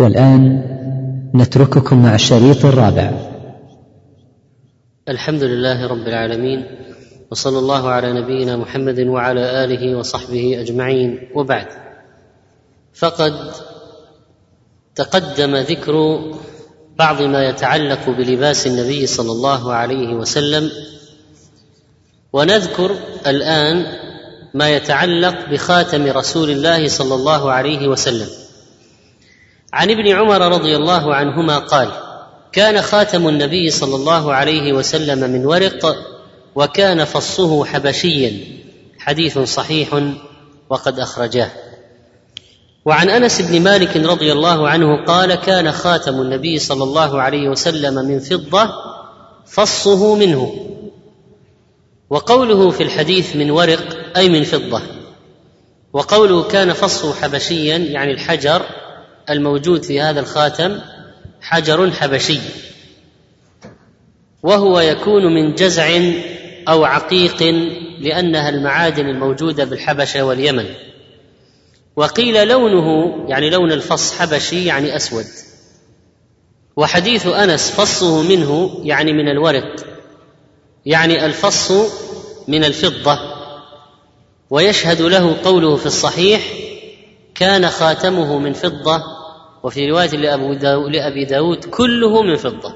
والآن نترككم مع الشريط الرابع. الحمد لله رب العالمين، وصلى الله على نبينا محمد وعلى آله وصحبه أجمعين، وبعد. فقد تقدم ذكر بعض ما يتعلق بلباس النبي صلى الله عليه وسلم، ونذكر الآن ما يتعلق بخاتم رسول الله صلى الله عليه وسلم. عن ابن عمر رضي الله عنهما قال: كان خاتم النبي صلى الله عليه وسلم من ورق، وكان فصه حبشيا، حديث صحيح وقد أخرجاه. وعن أنس بن مالك رضي الله عنه قال: كان خاتم النبي صلى الله عليه وسلم من فضة، فصه منه. وقوله في الحديث من ورق أي من فضة، وقوله كان فصه حبشيا يعني الحجر الموجود في هذا الخاتم حجر حبشي، وهو يكون من جزع أو عقيق لأنها المعادن الموجودة بالحبشة واليمن. وقيل لونه يعني لون الفص حبشي يعني أسود. وحديث أنس فصه منه يعني من الورق، يعني الفص من الفضة. ويشهد له قوله في الصحيح: كان خاتمه من فضة، وفي رواية لأبي داود: كله من فضة،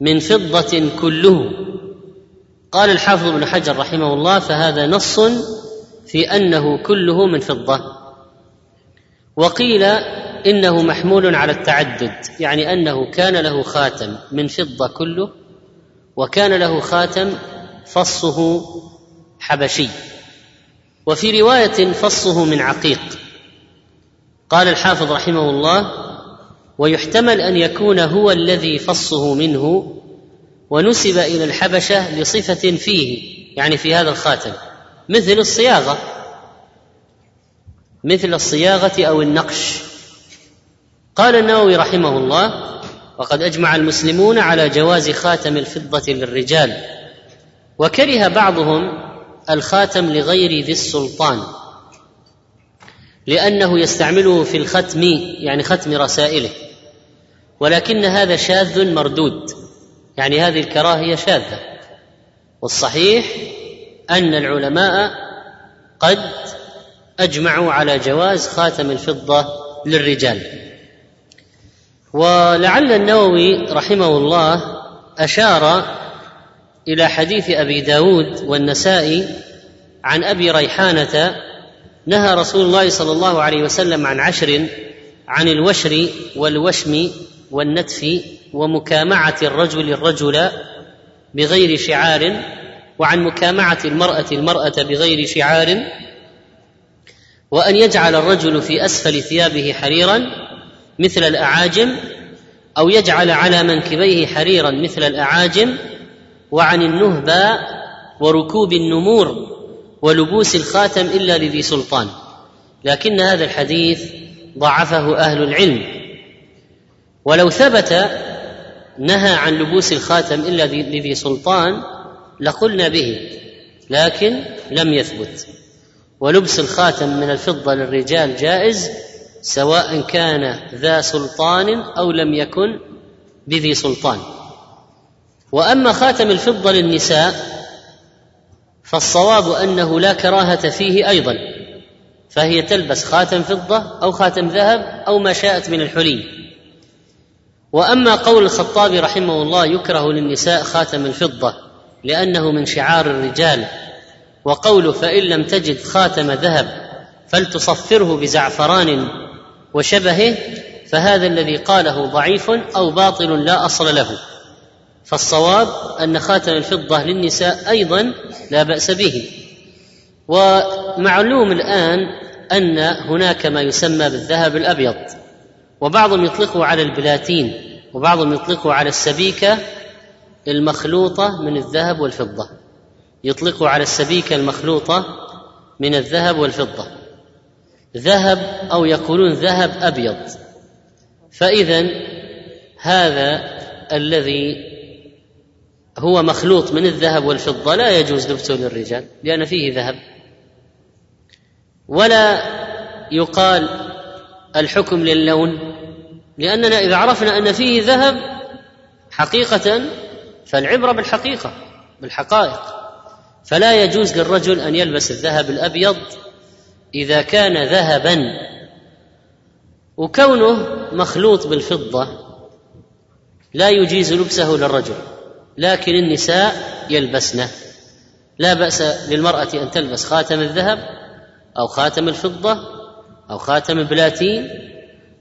من فضة كله. قال الحافظ ابن حجر رحمه الله: فهذا نص في أنه كله من فضة. وقيل إنه محمول على التعدد، يعني أنه كان له خاتم من فضة كله، وكان له خاتم فصه حبشي، وفي رواية فصه من عقيق. قال الحافظ رحمه الله: ويحتمل أن يكون هو الذي فصه منه، ونسب إلى الحبشة لصفة فيه، يعني في هذا الخاتم، مثل الصياغة أو النقش. قال النووي رحمه الله: وقد أجمع المسلمون على جواز خاتم الفضة للرجال، وكره بعضهم الخاتم لغير ذي السلطان، لأنه يستعمله في الختم، يعني ختم رسائله، ولكن هذا شاذ مردود، يعني هذه الكراهية شاذة. والصحيح أن العلماء قد أجمعوا على جواز خاتم الفضة للرجال. ولعل النووي رحمه الله أشار إلى حديث أبي داود والنسائي عن أبي ريحانة: نهى رسول الله صلى الله عليه وسلم عن 10، عن الوشر والوشم والنتف ومكامعة الرجل الرجل بغير شعار، وعن مكامعة المرأة بغير شعار، وأن يجعل الرجل في أسفل ثيابه حريرا مثل الأعاجم، أو يجعل على منكبيه حريرا مثل الأعاجم، وعن النهبة وركوب النمور، ولبوس الخاتم إلا لذي سلطان. لكن هذا الحديث ضعفه أهل العلم، ولو ثبت نهى عن لبوس الخاتم إلا لذي سلطان لقلنا به، لكن لم يثبت. ولبس الخاتم من الفضة للرجال جائز، سواء كان ذا سلطان أو لم يكن بذي سلطان. وأما خاتم الفضة للنساء فالصواب أنه لا كراهة فيه أيضا، فهي تلبس خاتم فضة أو خاتم ذهب أو ما شاءت من الحلي. وأما قول الخطابي رحمه الله: يكره للنساء خاتم الفضة لأنه من شعار الرجال، وقوله: فإن لم تجد خاتم ذهب فلتصفره بزعفران وشبهه، فهذا الذي قاله ضعيف أو باطل لا أصل له. فالصواب أن خاتم الفضة للنساء أيضا لا بأس به. ومعلوم الآن أن هناك ما يسمى بالذهب الأبيض، وبعضهم يطلقه على البلاتين، وبعضهم يطلقه على السبيكة المخلوطة من الذهب والفضة، يطلقه على السبيكة المخلوطة من الذهب والفضة ذهب، أو يقولون ذهب أبيض. فإذن هذا الذي هو مخلوط من الذهب والفضة لا يجوز لبسه للرجال، لأن فيه ذهب. ولا يقال الحكم للون، لأننا إذا عرفنا أن فيه ذهب حقيقة فالعبرة بالحقيقة بالحقائق، فلا يجوز للرجل أن يلبس الذهب الأبيض إذا كان ذهبا، وكونه مخلوط بالفضة لا يجيز لبسه للرجل، لكن النساء يلبسنه، لا بأس للمرأة أن تلبس خاتم الذهب أو خاتم الفضة أو خاتم بلاتين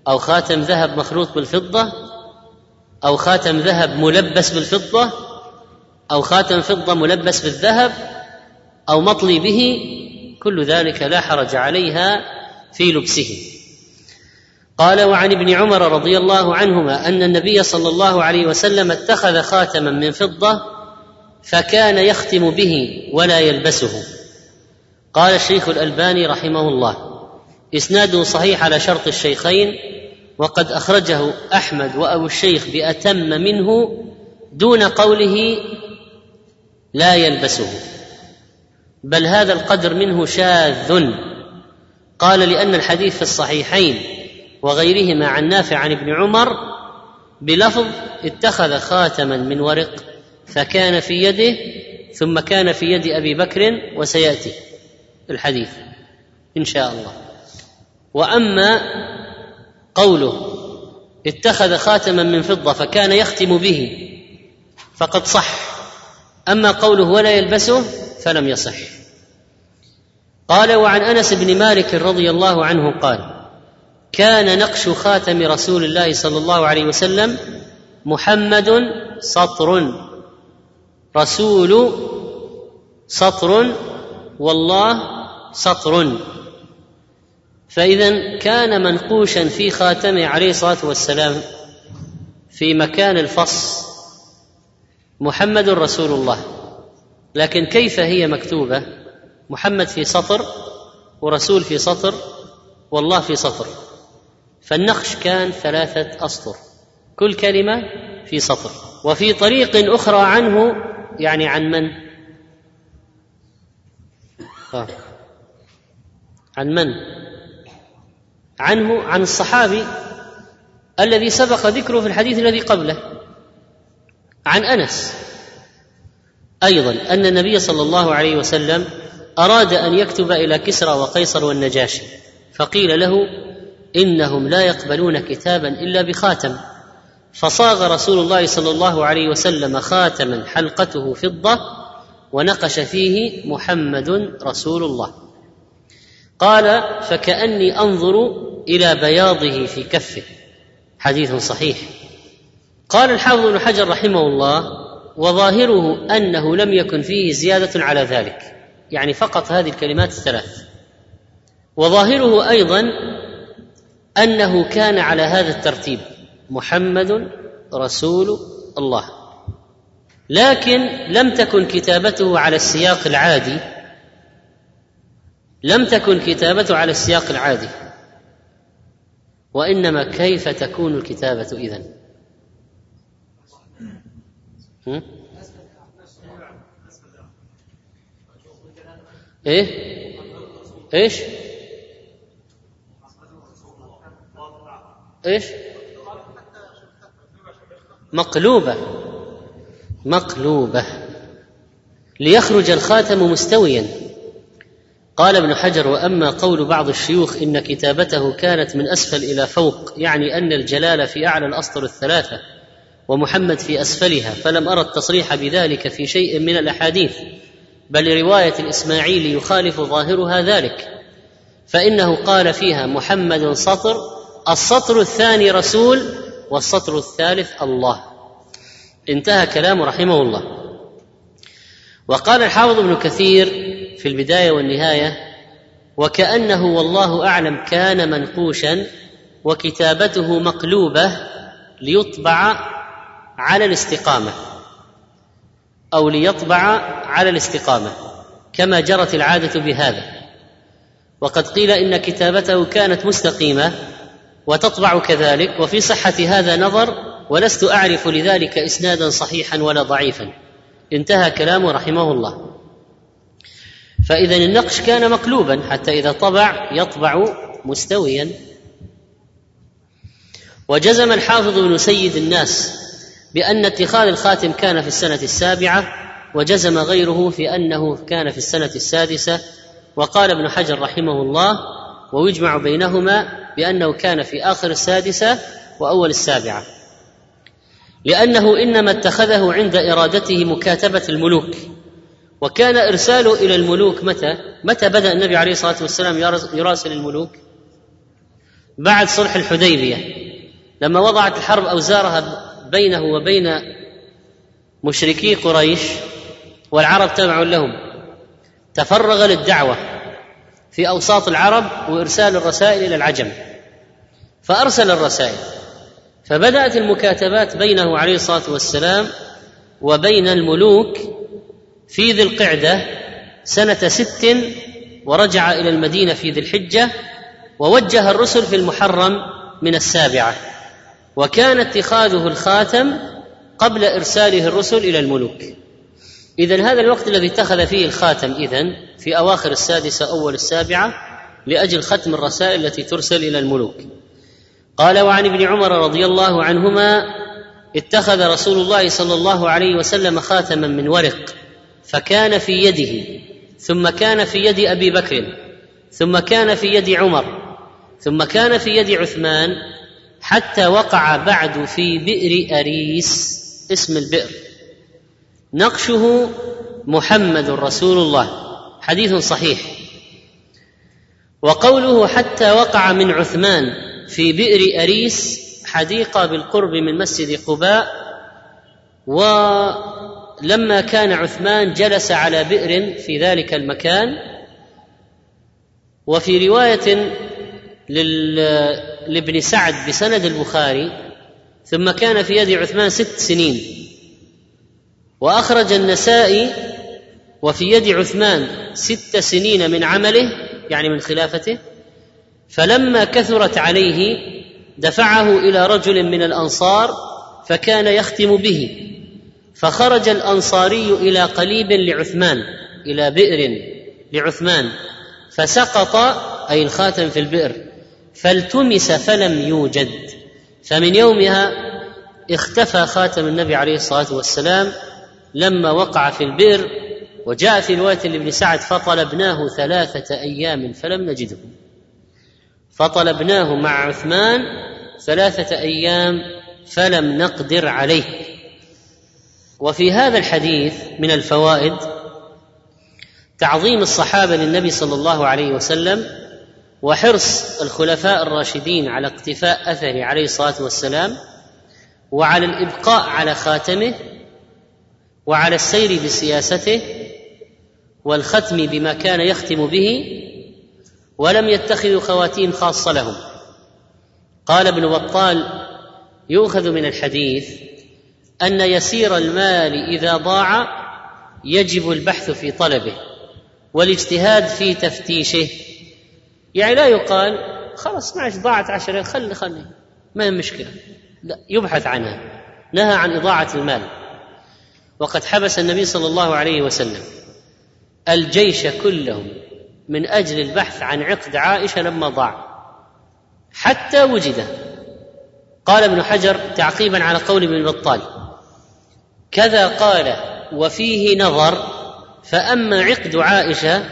أو خاتم ذهب مخلوط بالفضة أو خاتم ذهب ملبس بالفضة أو خاتم فضة ملبس بالذهب أو مطلي به، كل ذلك لا حرج عليها في لبسه. قال: وعن ابن عمر رضي الله عنهما أن النبي صلى الله عليه وسلم اتخذ خاتما من فضة فكان يختم به ولا يلبسه. قال الشيخ الألباني رحمه الله: إسناده صحيح على شرط الشيخين، وقد أخرجه أحمد وأبو الشيخ بأتم منه دون قوله لا يلبسه، بل هذا القدر منه شاذ. قال: لأن الحديث في الصحيحين وغيرهما عن نافع عن ابن عمر بلفظ: اتخذ خاتما من ورق فكان في يده، ثم كان في يد أبي بكر، وسيأتي الحديث إن شاء الله. وأما قوله اتخذ خاتما من فضة فكان يختم به فقد صح، أما قوله ولا يلبسه فلم يصح. قال: وعن أنس بن مالك رضي الله عنه قال: كان نقش خاتم رسول الله صلى الله عليه وسلم: محمد سطر، رسول سطر، والله سطر. فإذا كان منقوشا في خاتمه عليه الصلاة والسلام في مكان الفص محمد رسول الله، لكن كيف هي مكتوبة؟ محمد في سطر، ورسول في سطر، والله في سطر. فالنقش كان 3 أسطر، كل كلمة في سطر. وفي طريق أخرى عنه، يعني عن من؟ عن من؟ عنه عن الصحابي الذي سبق ذكره في الحديث الذي قبله، عن أنس أيضا أن النبي صلى الله عليه وسلم أراد أن يكتب إلى كسرى وقيصر والنجاشي، فقيل له: إنهم لا يقبلون كتابا إلا بخاتم. فصاغ رسول الله صلى الله عليه وسلم خاتما حلقته فضة ونقش فيه: محمد رسول الله. قال: فكأني أنظر إلى بياضه في كفه، حديث صحيح. قال الحافظ ابن حجر رحمه الله: وظاهره أنه لم يكن فيه زيادة على ذلك، يعني فقط هذه الكلمات 3. وظاهره أيضا أنه كان على هذا الترتيب: محمد رسول الله، لكن لم تكن كتابته على السياق العادي، وإنما كيف تكون الكتابة إذن؟ إيه؟ إيش؟ إيش؟ مقلوبة ليخرج الخاتم مستويا. قال ابن حجر: وأما قول بعض الشيوخ إن كتابته كانت من أسفل إلى فوق، يعني أن الجلالة في أعلى الأسطر 3 ومحمد في أسفلها، فلم أرى التصريح بذلك في شيء من الأحاديث، بل رواية الإسماعيلي يخالف ظاهرها ذلك، فإنه قال فيها: محمد سطر، السطر 2 رسول، والسطر 3 الله. انتهى كلامه رحمه الله. وقال الحافظ ابن كثير في البداية والنهاية: وكأنه والله أعلم كان منقوشا وكتابته مقلوبة ليطبع على الاستقامة، أو ليطبع على الاستقامة، كما جرت العادة بهذا. وقد قيل إن كتابته كانت مستقيمة وتطبع كذلك، وفي صحة هذا نظر، ولست أعرف لذلك إسنادا صحيحا ولا ضعيفا. انتهى كلامه رحمه الله. فإذا النقش كان مقلوبا حتى إذا طبع يطبع مستويا، وجزم الحافظ بن سيد الناس بأن اتخاذ الخاتم كان في السنة السابعة، وجزم غيره في أنه كان في السنة السادسة. وقال ابن حجر رحمه الله: ويجمع بينهما بأنه كان في آخر السادسة وأول السابعة، لأنه إنما اتخذه عند إرادته مكاتبة الملوك. وكان إرساله إلى الملوك متى بدأ النبي عليه الصلاة والسلام يراسل الملوك؟ بعد صلح الحديبية، لما وضعت الحرب أوزارها بينه وبين مشركي قريش والعرب تبع لهم، تفرغ للدعوة في أوساط العرب وإرسال الرسائل إلى العجم، فأرسل الرسائل، فبدأت المكاتبات بينه عليه الصلاة والسلام وبين الملوك في ذي القعدة سنة 6، ورجع إلى المدينة في ذي الحجة، ووجه الرسل في المحرم من السابعة. وكان اتخاذه الخاتم قبل إرساله الرسل إلى الملوك. إذن هذا الوقت الذي اتخذ فيه الخاتم إذن في أواخر السادسة أول السابعة، لأجل ختم الرسائل التي ترسل إلى الملوك. قال: وعن ابن عمر رضي الله عنهما: اتخذ رسول الله صلى الله عليه وسلم خاتما من ورق، فكان في يده، ثم كان في يد أبي بكر، ثم كان في يد عمر، ثم كان في يد عثمان، حتى وقع بعد في بئر أريس، اسم البئر، نقشه محمد رسول الله، حديث صحيح. وقوله حتى وقع من عثمان في بئر أريس، حديقة بالقرب من مسجد قباء. ولما كان عثمان جلس على بئر في ذلك المكان. وفي رواية لابن سعد بسند البخاري: ثم كان في يد عثمان 6 سنين. وأخرج النسائي: وفي يد عثمان 6 سنين من عمله، يعني من خلافته، فلما كثرت عليه دفعه إلى رجل من الأنصار فكان يختم به، فخرج الأنصاري إلى قليب لعثمان، إلى بئر لعثمان، فسقط، أي الخاتم، في البئر، فالتمس فلم يوجد. فمن يومها اختفى خاتم النبي عليه الصلاة والسلام لما وقع في البئر. وجاء في رواية لابن سعد: فطلبناه 3 أيام فلم نجده، فطلبناه مع عثمان 3 أيام فلم نقدر عليه. وفي هذا الحديث من الفوائد تعظيم الصحابة للنبي صلى الله عليه وسلم، وحرص الخلفاء الراشدين على اقتفاء أثره عليه الصلاة والسلام، وعلى الإبقاء على خاتمه، وعلى السير بسياسته، والختم بما كان يختم به، ولم يتخذوا خواتيم خاصة لهم. قال ابن بطال: يؤخذ من الحديث أن يسير المال إذا ضاع يجب البحث في طلبه والاجتهاد في تفتيشه، يعني لا يقال خلاص معش ضاعت 10 خلي ما هي مشكلة، لا، يبحث عنها. نهى عن إضاعة المال. وقد حبس النبي صلى الله عليه وسلم الجيش كلهم من أجل البحث عن عقد عائشة لما ضاع حتى وجده. قال ابن حجر تعقيبا على قول ابن بطال: كذا قال وفيه نظر، فأما عقد عائشة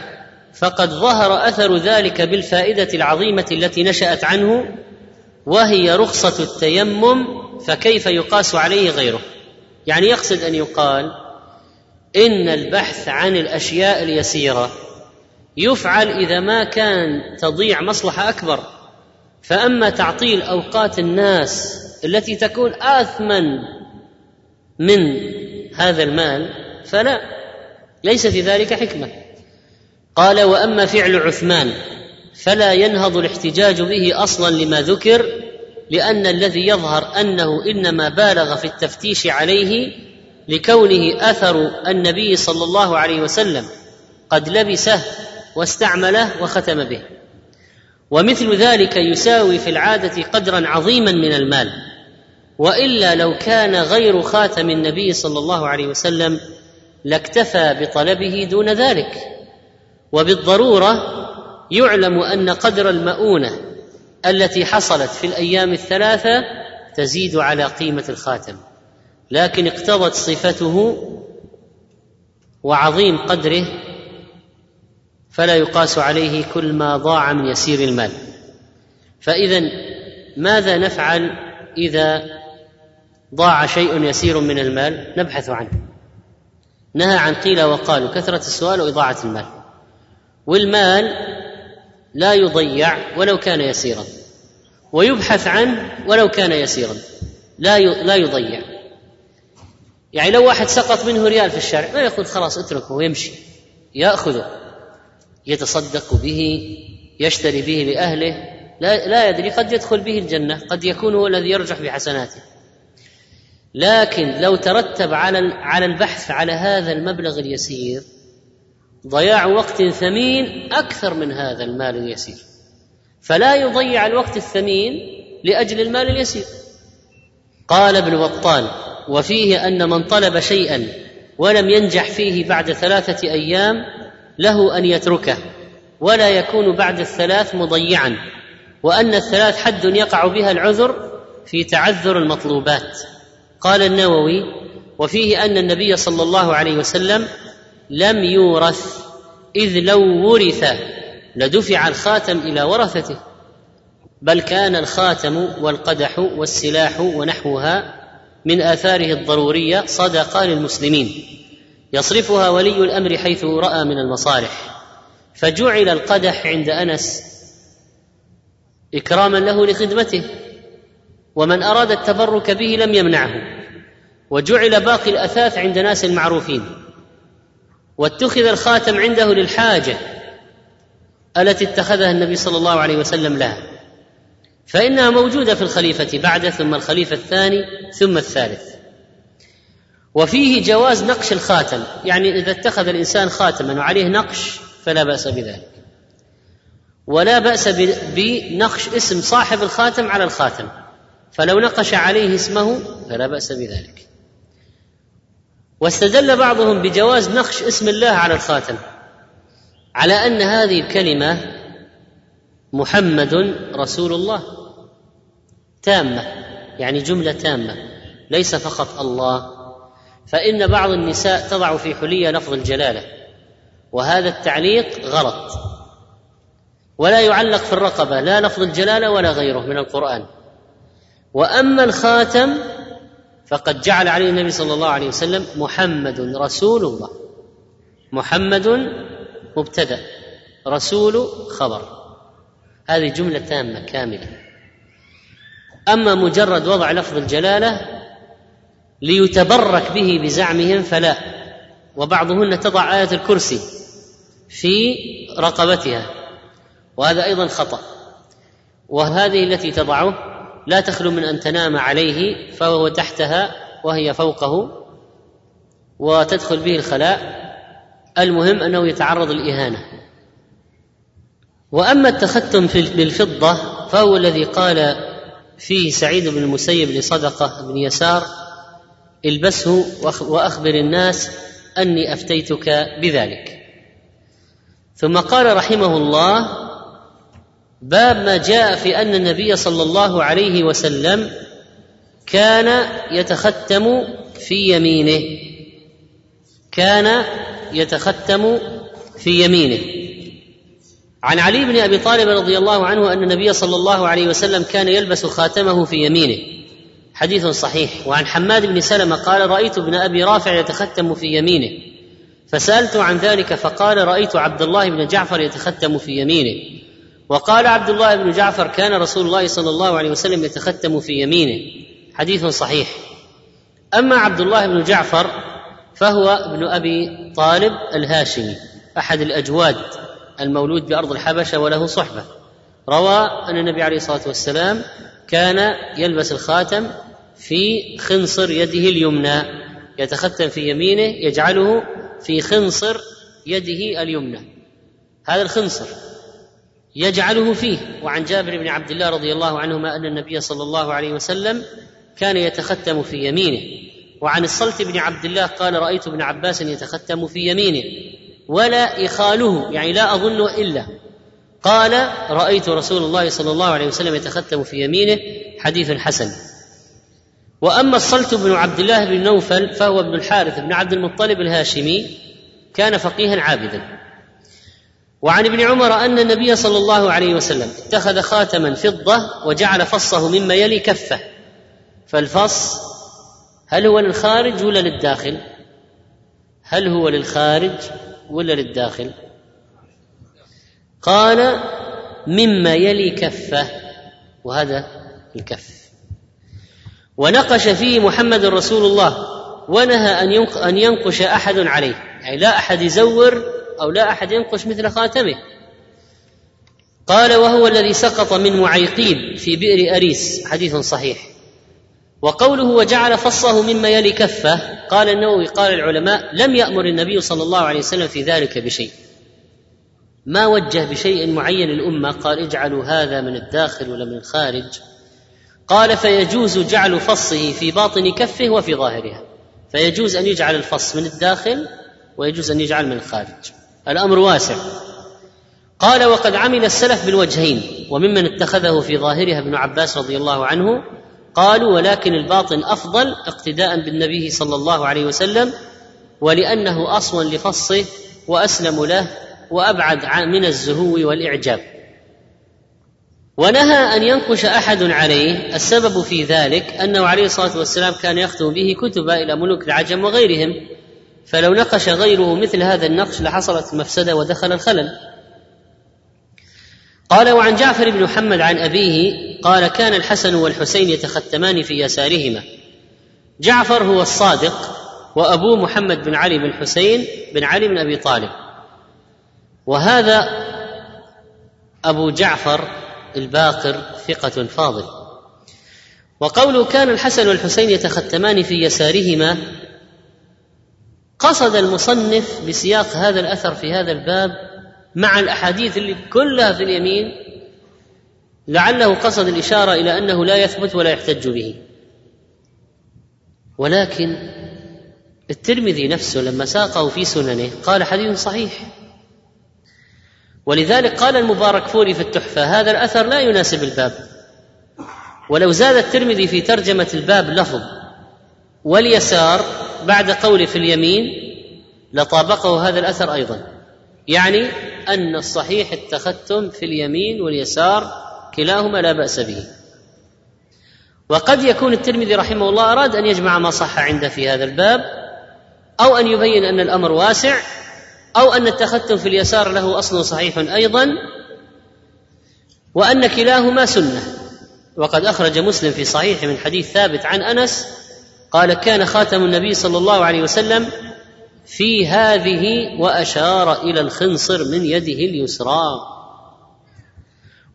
فقد ظهر أثر ذلك بالفائدة العظيمة التي نشأت عنه، وهي رخصة التيمم، فكيف يقاس عليه غيره. يعني يقصد أن يقال إن البحث عن الأشياء اليسيرة يفعل إذا ما كان تضيع مصلحة أكبر، فأما تعطيل أوقات الناس التي تكون آثمن من هذا المال فلا، ليس في ذلك حكمة. قال: وأما فعل عثمان فلا ينهض الاحتجاج به أصلا لما ذكر، لأن الذي يظهر أنه إنما بالغ في التفتيش عليه لكونه أثر النبي صلى الله عليه وسلم، قد لبسه واستعمله وختم به. ومثل ذلك يساوي في العادة قدرا عظيما من المال، وإلا لو كان غير خاتم النبي صلى الله عليه وسلم لاكتفى بطلبه دون ذلك. وبالضرورة يعلم أن قدر المؤونة التي حصلت في الأيام 3 تزيد على قيمة الخاتم، لكن اقتضت صفته وعظيم قدره فلا يقاس عليه كل ما ضاع من يسير المال. فإذن ماذا نفعل إذا ضاع شيء يسير من المال؟ نبحث عنه. نهى عن قيل وقال وكثرة السؤال وإضاعة المال، والمال لا يضيع ولو كان يسيرا، ويبحث عنه ولو كان يسيرا، لا يضيع. يعني لو واحد سقط منه ريال في الشارع ما يقول خلاص اتركه ويمشي، يأخذه يتصدق به، يشتري به لأهله، لا يدري قد يدخل به الجنة، قد يكون هو الذي يرجح بحسناته. لكن لو ترتب على البحث على هذا المبلغ اليسير ضياع وقت ثمين أكثر من هذا المال اليسير، فلا يضيع الوقت الثمين لأجل المال اليسير. قال ابن بطال: وفيه أن من طلب شيئا ولم ينجح فيه بعد 3 أيام له أن يتركه، ولا يكون بعد 3 مضيعا، وأن 3 حد يقع بها العذر في تعذر المطلوبات. قال النووي: وفيه أن النبي صلى الله عليه وسلم لم يورث، إذ لو ورث لدفع الخاتم إلى ورثته، بل كان الخاتم والقدح والسلاح ونحوها من آثاره الضرورية صدقة للمسلمين يصرفها ولي الأمر حيث رأى من المصالح، فجعل القدح عند أنس إكراما له لخدمته، ومن أراد التبرك به لم يمنعه، وجعل باقي الأثاث عند ناس المعروفين، واتخذ الخاتم عنده للحاجة التي اتخذها النبي صلى الله عليه وسلم لها، فإنها موجودة في الخليفة بعد، ثم الخليفة الثاني، ثم الثالث. وفيه جواز نقش الخاتم، يعني إذا اتخذ الإنسان خاتما وعليه نقش فلا بأس بذلك، ولا بأس بنقش اسم صاحب الخاتم على الخاتم، فلو نقش عليه اسمه فلا بأس بذلك. واستدل بعضهم بجواز نقش اسم الله على الخاتم، على أن هذه الكلمة محمد رسول الله تامة، يعني جملة تامة، ليس فقط الله، فإن بعض النساء تضع في حلية لفظ الجلالة، وهذا التعليق غلط، ولا يعلق في الرقبة لا لفظ الجلالة ولا غيره من القرآن. وأما الخاتم فقد جعل عليه النبي صلى الله عليه وسلم محمد رسول الله، محمد مبتدأ، رسول خبر، هذه جملة تامة كاملة. أما مجرد وضع لفظ الجلالة ليتبرك به بزعمهم فلا. وبعضهن تضع آية الكرسي في رقبتها، وهذا أيضا خطأ. وهذه التي تضعه لا تخلو من أن تنام عليه فهو تحتها وهي فوقه وتدخل به الخلاء، المهم أنه يتعرض للإهانة. وأما التختم بالفضة فهو الذي قال فيه سعيد بن المسيب لصدقة بن يسار: البسه وأخبر الناس أني أفتيتك بذلك. ثم قال رحمه الله: باب ما جاء في أن النبي صلى الله عليه وسلم كان يتختم في يمينه، كان يتختم في يمينه. عن علي بن أبي طالب رضي الله عنه أن النبي صلى الله عليه وسلم كان يلبس خاتمه في يمينه، حديث صحيح. وعن حماد بن سلمة قال: رأيت ابن أبي رافع يتختم في يمينه، فسألت عن ذلك فقال: رأيت عبد الله بن جعفر يتختم في يمينه. وقال عبد الله بن جعفر: كان رسول الله صلى الله عليه وسلم يتختم في يمينه، حديث صحيح. أما عبد الله بن جعفر فهو ابن أبي طالب الهاشمي، أحد الأجواد، المولود بأرض الحبشة وله صحبة، روى أن النبي عليه الصلاة والسلام كان يلبس الخاتم في خنصر يده اليمنى، يتختم في يمينه، يجعله في خنصر يده اليمنى، هذا الخنصر يجعله فيه. وعن جابر بن عبد الله رضي الله عنهما أن النبي صلى الله عليه وسلم كان يتختم في يمينه. وعن الصلت بن عبد الله قال: رأيت ابن عباس يتختم في يمينه ولا إخاله، يعني لا أظنه إلا، قال: رأيت رسول الله صلى الله عليه وسلم يتختم في يمينه، حديث حسن. وأما الصلت بن عبد الله بن نوفل فهو ابن الحارث بن عبد المطلب الهاشمي كان فقيها عابدا. وعن ابن عمر أن النبي صلى الله عليه وسلم اتخذ خاتما فضة وجعل فصه مما يلي كفه، فالفص هل هو للخارج ولا للداخل؟ هل هو للخارج ولا للداخل؟ قال مما يلي كفه، وهذا الكف. ونقش فيه محمد رسول الله ونهى أن ينقش أحد عليه، يعني لا أحد يزور أو لا أحد ينقش مثل خاتمه. قال وهو الذي سقط من معيقيب في بئر أريس، حديث صحيح. وقوله وجعل فصه مما يلي كفه، قال النووي قال العلماء لم يأمر النبي صلى الله عليه وسلم في ذلك بشيء، ما وجه بشيء معين الأمة قال اجعلوا هذا من الداخل ولا من الخارج. قال فيجوز جعل فصه في باطن كفه وفي ظاهرها، فيجوز أن يجعل الفص من الداخل ويجوز أن يجعل من الخارج، الأمر واسع. قال وقد عمل السلف بالوجهين، وممن اتخذه في ظاهرها ابن عباس رضي الله عنه، قالوا ولكن الباطن أفضل اقتداء بالنبي صلى الله عليه وسلم، ولأنه أصون لفصه وأسلم له وأبعد من الزهو والإعجاب. ونهى أن ينقش أحد عليه، السبب في ذلك أنه عليه الصلاة والسلام كان يختم به كتب إلى ملوك العجم وغيرهم، فلو نقش غيره مثل هذا النقش لحصلت المفسدة ودخل الخلل. قال وعن جعفر بن محمد عن أبيه قال كان الحسن والحسين يتختمان في يسارهما، جعفر هو الصادق وأبو محمد بن علي بن حسين بن علي بن أبي طالب، وهذا أبو جعفر الباقر ثقة فاضل. وقوله كان الحسن والحسين يتختمان في يسارهما، قصد المصنف بسياق هذا الأثر في هذا الباب مع الأحاديث اللي كلها في اليمين، لعله قصد الإشارة إلى أنه لا يثبت ولا يحتج به. ولكن الترمذي نفسه لما ساقه في سننه قال حديث صحيح، ولذلك قال المبارك فوري في التحفة هذا الأثر لا يناسب الباب. ولو زاد الترمذي في ترجمة الباب لفظ واليسار بعد قوله في اليمين لطابقه هذا الأثر أيضا، يعني أن الصحيح التختم في اليمين واليسار كلاهما لا بأس به. وقد يكون الترمذي رحمه الله أراد أن يجمع ما صح عنده في هذا الباب، أو أن يبين أن الأمر واسع، أو أن التختم في اليسار له أصل صحيح أيضا، وأن كلاهما سنة. وقد أخرج مسلم في صحيح من حديث ثابت عن أنس قال كان خاتم النبي صلى الله عليه وسلم في هذه، وأشار إلى الخنصر من يده اليسرى.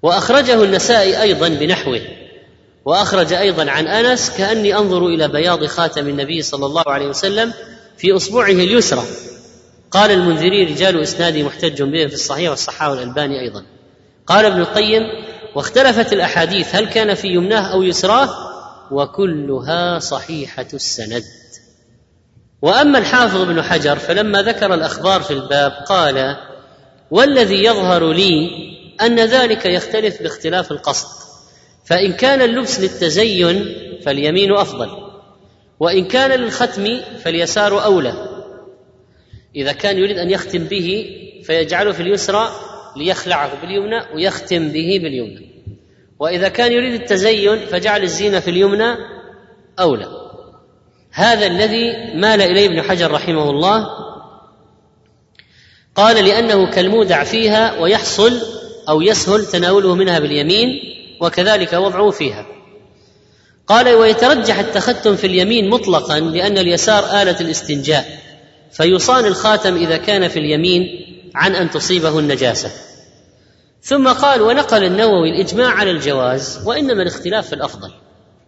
وأخرجه النسائي أيضا بنحوه، وأخرج أيضا عن أنس كأني أنظر إلى بياض خاتم النبي صلى الله عليه وسلم في أصبعه اليسرى. قال المنذري رجال إسنادي محتج به في الصحيح، والصحاح والألباني أيضا. قال ابن القيم واختلفت الأحاديث هل كان في يمناه أو يسراه، وكلها صحيحة السند. وأما الحافظ ابن حجر فلما ذكر الأخبار في الباب قال والذي يظهر لي أن ذلك يختلف باختلاف القصد، فإن كان اللبس للتزين فاليمين أفضل، وإن كان للختم فاليسار أولى. إذا كان يريد أن يختم به فيجعله في اليسرى ليخلعه باليمنى ويختم به باليمنى، وإذا كان يريد التزين فجعل الزينة في اليمنى أولى. هذا الذي مال إليه ابن حجر رحمه الله، قال لأنه كالمودع فيها ويحصل أو يسهل تناوله منها باليمين، وكذلك وضعه فيها. قال ويترجح التختم في اليمين مطلقا، لأن اليسار آلة الاستنجاء، فيصان الخاتم إذا كان في اليمين عن أن تصيبه النجاسة. ثم قال ونقل النووي الإجماع على الجواز، وإنما الاختلاف في الأفضل.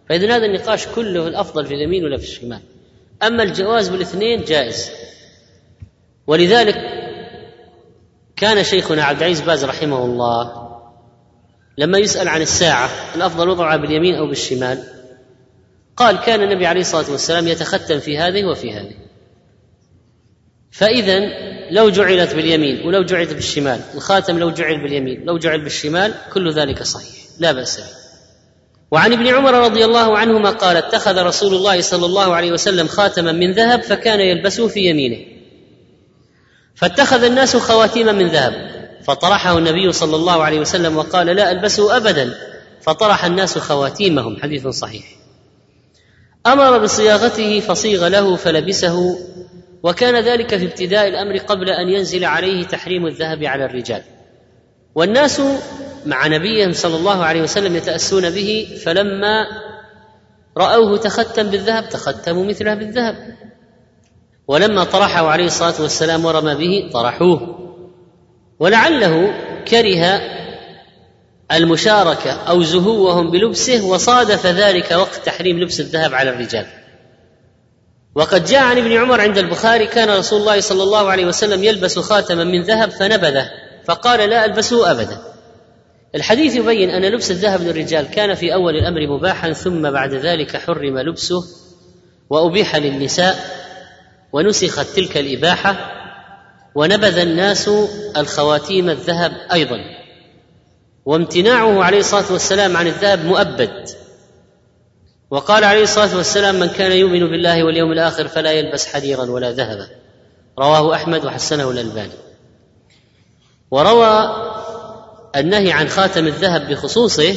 فإذن هذا النقاش كله الأفضل في اليمين ولا في الشمال، أما الجواز بالاثنين جائز. ولذلك كان شيخنا عبد العزيز باز رحمه الله لما يسأل عن الساعة الأفضل وضعها باليمين أو بالشمال، قال كان النبي عليه الصلاة والسلام يتختم في هذه وفي هذه، فإذن لو جعلت باليمين ولو جعلت بالشمال، الخاتم لو جعل باليمين لو جعل بالشمال، كل ذلك صحيح لا بأس به. وعن ابن عمر رضي الله عنهما قال: اتخذ رسول الله صلى الله عليه وسلم خاتما من ذهب فكان يلبسه في يمينه، فاتخذ الناس خواتيم من ذهب، فطرحه النبي صلى الله عليه وسلم وقال: لا ألبسه أبدا، فطرح الناس خواتيمهم، حديث صحيح. أمر بصياغته فصيغ له فلبسه، وكان ذلك في ابتداء الأمر قبل أن ينزل عليه تحريم الذهب على الرجال، والناس مع نبيهم صلى الله عليه وسلم يتأسون به، فلما رأوه تختم بالذهب تختموا مثله بالذهب، ولما طرحه عليه الصلاة والسلام ورمى به طرحوه. ولعله كره المشاركة أو زهوهم بلبسه، وصادف ذلك وقت تحريم لبس الذهب على الرجال. وقد جاء عن ابن عمر عند البخاري: كان رسول الله صلى الله عليه وسلم يلبس خاتما من ذهب فنبذه فقال: لا ألبسه أبدا. الحديث يبين أن لبس الذهب للرجال كان في أول الأمر مباحا، ثم بعد ذلك حرم لبسه وأبيح للنساء، ونسخت تلك الإباحة، ونبذ الناس الخواتيم الذهب أيضا. وامتناعه عليه الصلاة والسلام عن الذهب مؤبد، وقال عليه الصلاة والسلام: من كان يؤمن بالله واليوم الآخر فلا يلبس حريرا ولا ذهبا، رواه أحمد وحسنه الألباني. وروى النهي عن خاتم الذهب بخصوصه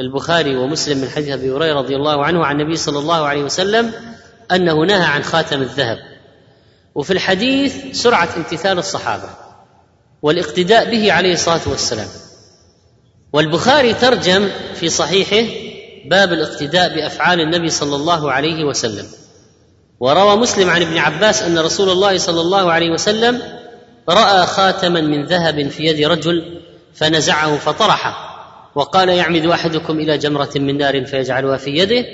البخاري ومسلم من حديث أبي هريرة رضي الله عنه عن النبي صلى الله عليه وسلم أنه نهى عن خاتم الذهب. وفي الحديث سرعة امتثال الصحابة والاقتداء به عليه الصلاة والسلام. والبخاري ترجم في صحيحه باب الاقتداء بأفعال النبي صلى الله عليه وسلم. وروى مسلم عن ابن عباس أن رسول الله صلى الله عليه وسلم رأى خاتما من ذهب في يد رجل فنزعه فطرحه، وقال: يعمد أحدكم إلى جمرة من نار فيجعلها في يده،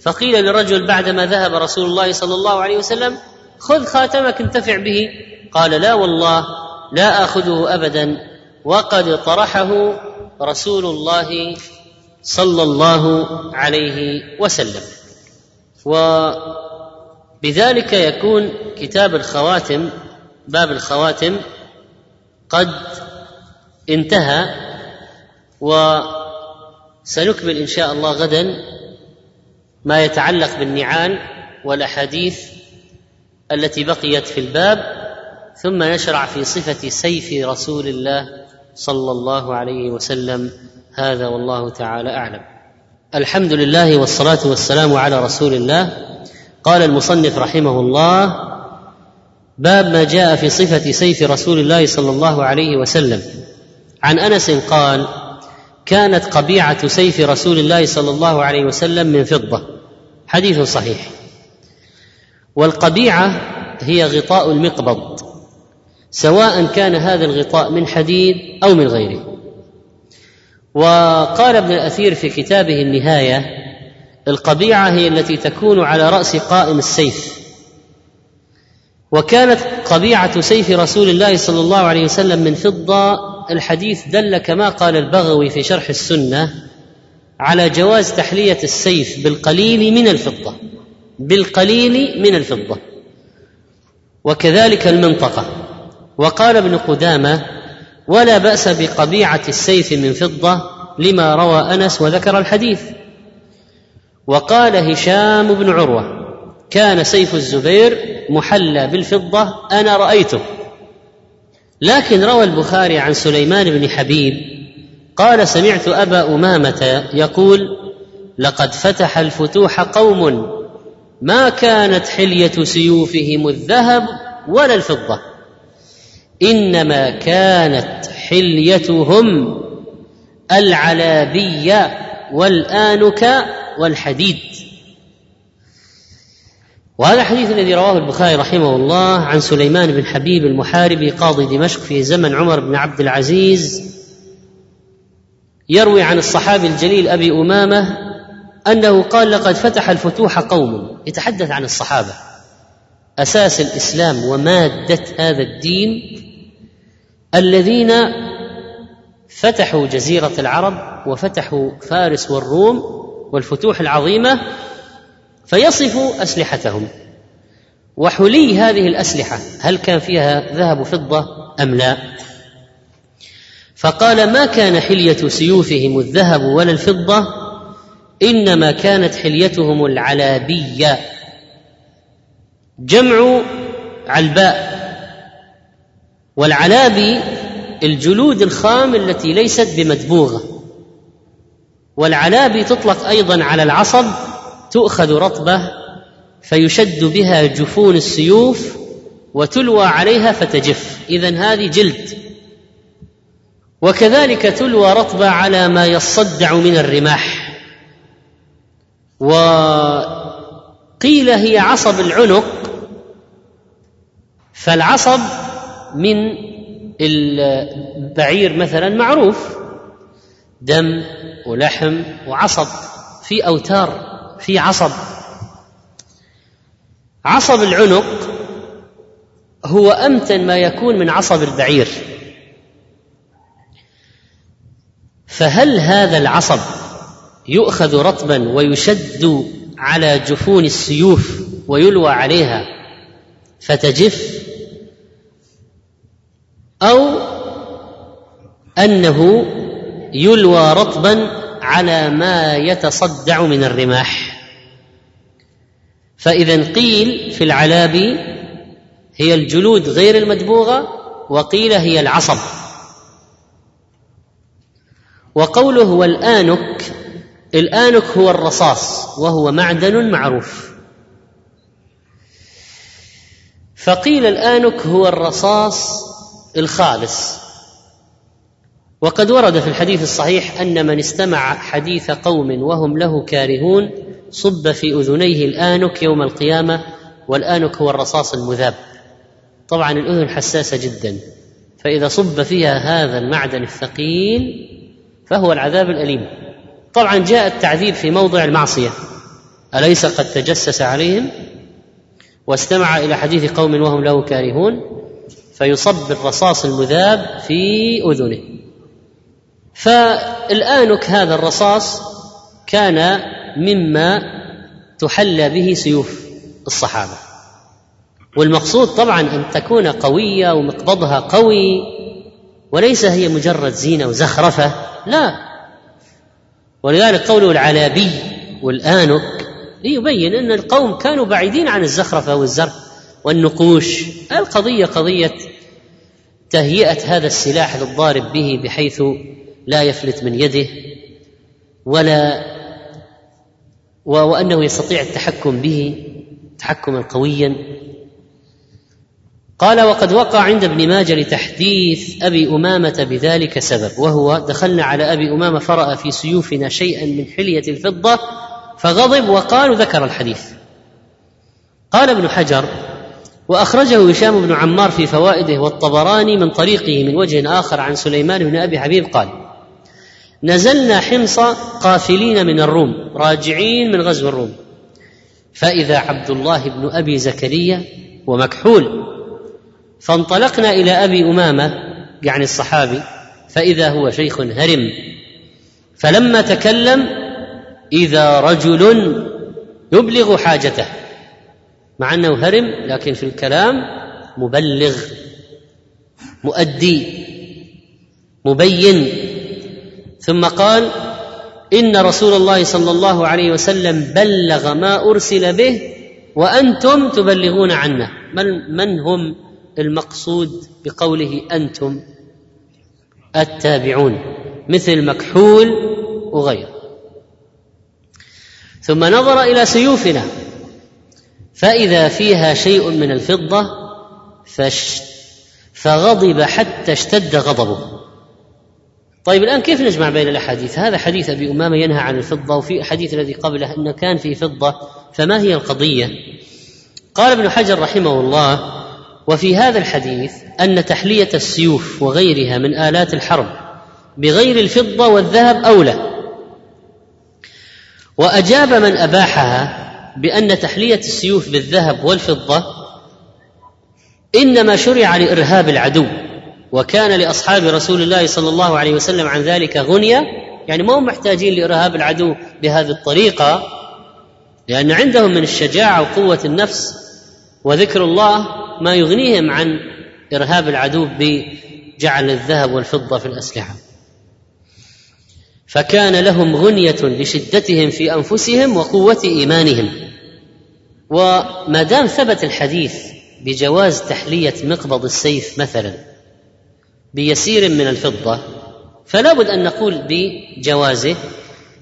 فقيل للرجل بعدما ذهب رسول الله صلى الله عليه وسلم: خذ خاتمك انتفع به، قال: لا والله لا آخذه أبدا، وقد طرحه رسول الله صلى الله عليه وسلم. وبذلك يكون كتاب الخواتم، باب الخواتم، قد انتهى، وسنكمل إن شاء الله غدا ما يتعلق بالنعال والأحاديث التي بقيت في الباب، ثم نشرع في صفة سيف رسول الله صلى الله عليه وسلم. هذا والله تعالى أعلم. الحمد لله والصلاة والسلام على رسول الله. قال المصنف رحمه الله: باب ما جاء في صفة سيف رسول الله صلى الله عليه وسلم. عن أنس قال: كانت قبيعة سيف رسول الله صلى الله عليه وسلم من فضة، حديث صحيح. والقبيعة هي غطاء المقبض، سواء كان هذا الغطاء من حديد أو من غيره. وقال ابن الأثير في كتابه النهاية: القبيعة هي التي تكون على رأس قائم السيف. وكانت قبيعة سيف رسول الله صلى الله عليه وسلم من فضة، الحديث دل كما قال البغوي في شرح السنة على جواز تحلية السيف بالقليل من الفضة، بالقليل من الفضة، وكذلك المنطقة. وقال ابن قدامة: ولا بأس بقبيعة السيف من فضة لما روى أنس، وذكر الحديث. وقال هشام بن عروة: كان سيف الزبير محلى بالفضة، أنا رأيته. لكن روى البخاري عن سليمان بن حبيب قال: سمعت أبا أمامة يقول: لقد فتح الفتوح قوم ما كانت حلية سيوفهم الذهب ولا الفضة، إنما كانت حليتهم العلابية والآنكة والحديد. وهذا الحديث الذي رواه البخاري رحمه الله عن سليمان بن حبيب المحاربي قاضي دمشق في زمن عمر بن عبد العزيز، يروي عن الصحابي الجليل أبي أمامة أنه قال: لقد فتح الفتوح قوم، يتحدث عن الصحابة أساس الإسلام ومادة هذا الدين، الذين فتحوا جزيرة العرب وفتحوا فارس والروم والفتوح العظيمة، فيصفوا أسلحتهم. وحلي هذه الأسلحة هل كان فيها ذهب وفضة أم لا؟ فقال: ما كان حلية سيوفهم الذهب ولا الفضة، إنما كانت حليتهم العلابية، جمع علباء، والعلابي الجلود الخام التي ليست بمدبوغة، والعلابي تطلق أيضا على العصب تؤخذ رطبة فيشد بها جفون السيوف وتلوى عليها فتجف، إذن هذه جلد. وكذلك تلوى رطبة على ما يصدع من الرماح، وقيل هي عصب العنق، فالعصب من البعير مثلا معروف، دم ولحم وعصب، في أوتار، في عصب. عصب العنق هو أمتن ما يكون من عصب البعير، فهل هذا العصب يؤخذ رطبا ويشد على جفون السيوف ويلوى عليها فتجف، أو أنه يلوى رطبا على ما يتصدع من الرماح؟ فإذا قيل في العلابي هي الجلود غير المدبوغة، وقيل هي العصب. وقوله هو الآنك، الآنك هو الرصاص وهو معدن معروف، فقيل الآنك هو الرصاص الخالص. وقد ورد في الحديث الصحيح أن من استمع حديث قوم وهم له كارهون صب في أذنيه الآنك يوم القيامة، والآنك هو الرصاص المذاب. طبعا الأذن حساسة جدا، فإذا صب فيها هذا المعدن الثقيل فهو العذاب الأليم. طبعا جاء التعذيب في موضع المعصية، أليس قد تجسس عليهم واستمع إلى حديث قوم وهم له كارهون، فيصب الرصاص المذاب في أذنه. فالآنك هذا الرصاص كان مما تحلى به سيوف الصحابة، والمقصود طبعا أن تكون قوية ومقبضها قوي، وليس هي مجرد زينة وزخرفة، لا. ولذلك قوله العلابي والآنك ليبين أن القوم كانوا بعيدين عن الزخرفة والزرق والنقوش، القضية قضية تهيئة هذا السلاح للضارب به بحيث لا يفلت من يده، وأنه يستطيع التحكم به تحكما قويا. قال: وقد وقع عند ابن ماجه لتحديث أبي أمامة بذلك سبب، وهو: دخلنا على أبي أمامة فرأى في سيوفنا شيئا من حلية الفضة فغضب وقال، ذكر الحديث. قال ابن حجر: وأخرجه هشام بن عمار في فوائده والطبراني من طريقه من وجه آخر عن سليمان بن أبي حبيب قال: نزلنا حمص قافلين من الروم راجعين من غزو الروم، فإذا عبد الله بن أبي زكريا ومكحول، فانطلقنا إلى أبي أمامة يعني الصحابي، فإذا هو شيخ هرم، فلما تكلم إذا رجل يبلغ حاجته، مع أنه هرم لكن في الكلام مبلغ مؤدي مبين. ثم قال: إن رسول الله صلى الله عليه وسلم بلغ ما أرسل به وأنتم تبلغون عنه. من هم المقصود بقوله أنتم؟ التابعون مثل مكحول وغيره. ثم نظر إلى سيوفنا فإذا فيها شيء من الفضة فغضب حتى اشتد غضبه. طيب الآن كيف نجمع بين الأحاديث؟ هذا حديث أبي أمامة ينهى عن الفضة، وفي حديث الذي قبله أنه كان فيه فضة، فما هي القضية؟ قال ابن حجر رحمه الله: وفي هذا الحديث أن تحلية السيوف وغيرها من آلات الحرب بغير الفضة والذهب أولى. وأجاب من أباحها بأن تحلية السيوف بالذهب والفضة إنما شرع لإرهاب العدو، وكان لأصحاب رسول الله صلى الله عليه وسلم عن ذلك غنية، يعني ما هم محتاجين لإرهاب العدو بهذه الطريقة، لأن عندهم من الشجاعة وقوة النفس وذكر الله ما يغنيهم عن إرهاب العدو بجعل الذهب والفضة في الأسلحة. فكان لهم غنية لشدتهم في أنفسهم وقوة إيمانهم. وما دام ثبت الحديث بجواز تحلية مقبض السيف مثلا بيسير من الفضة فلا بد أن نقول بجوازه،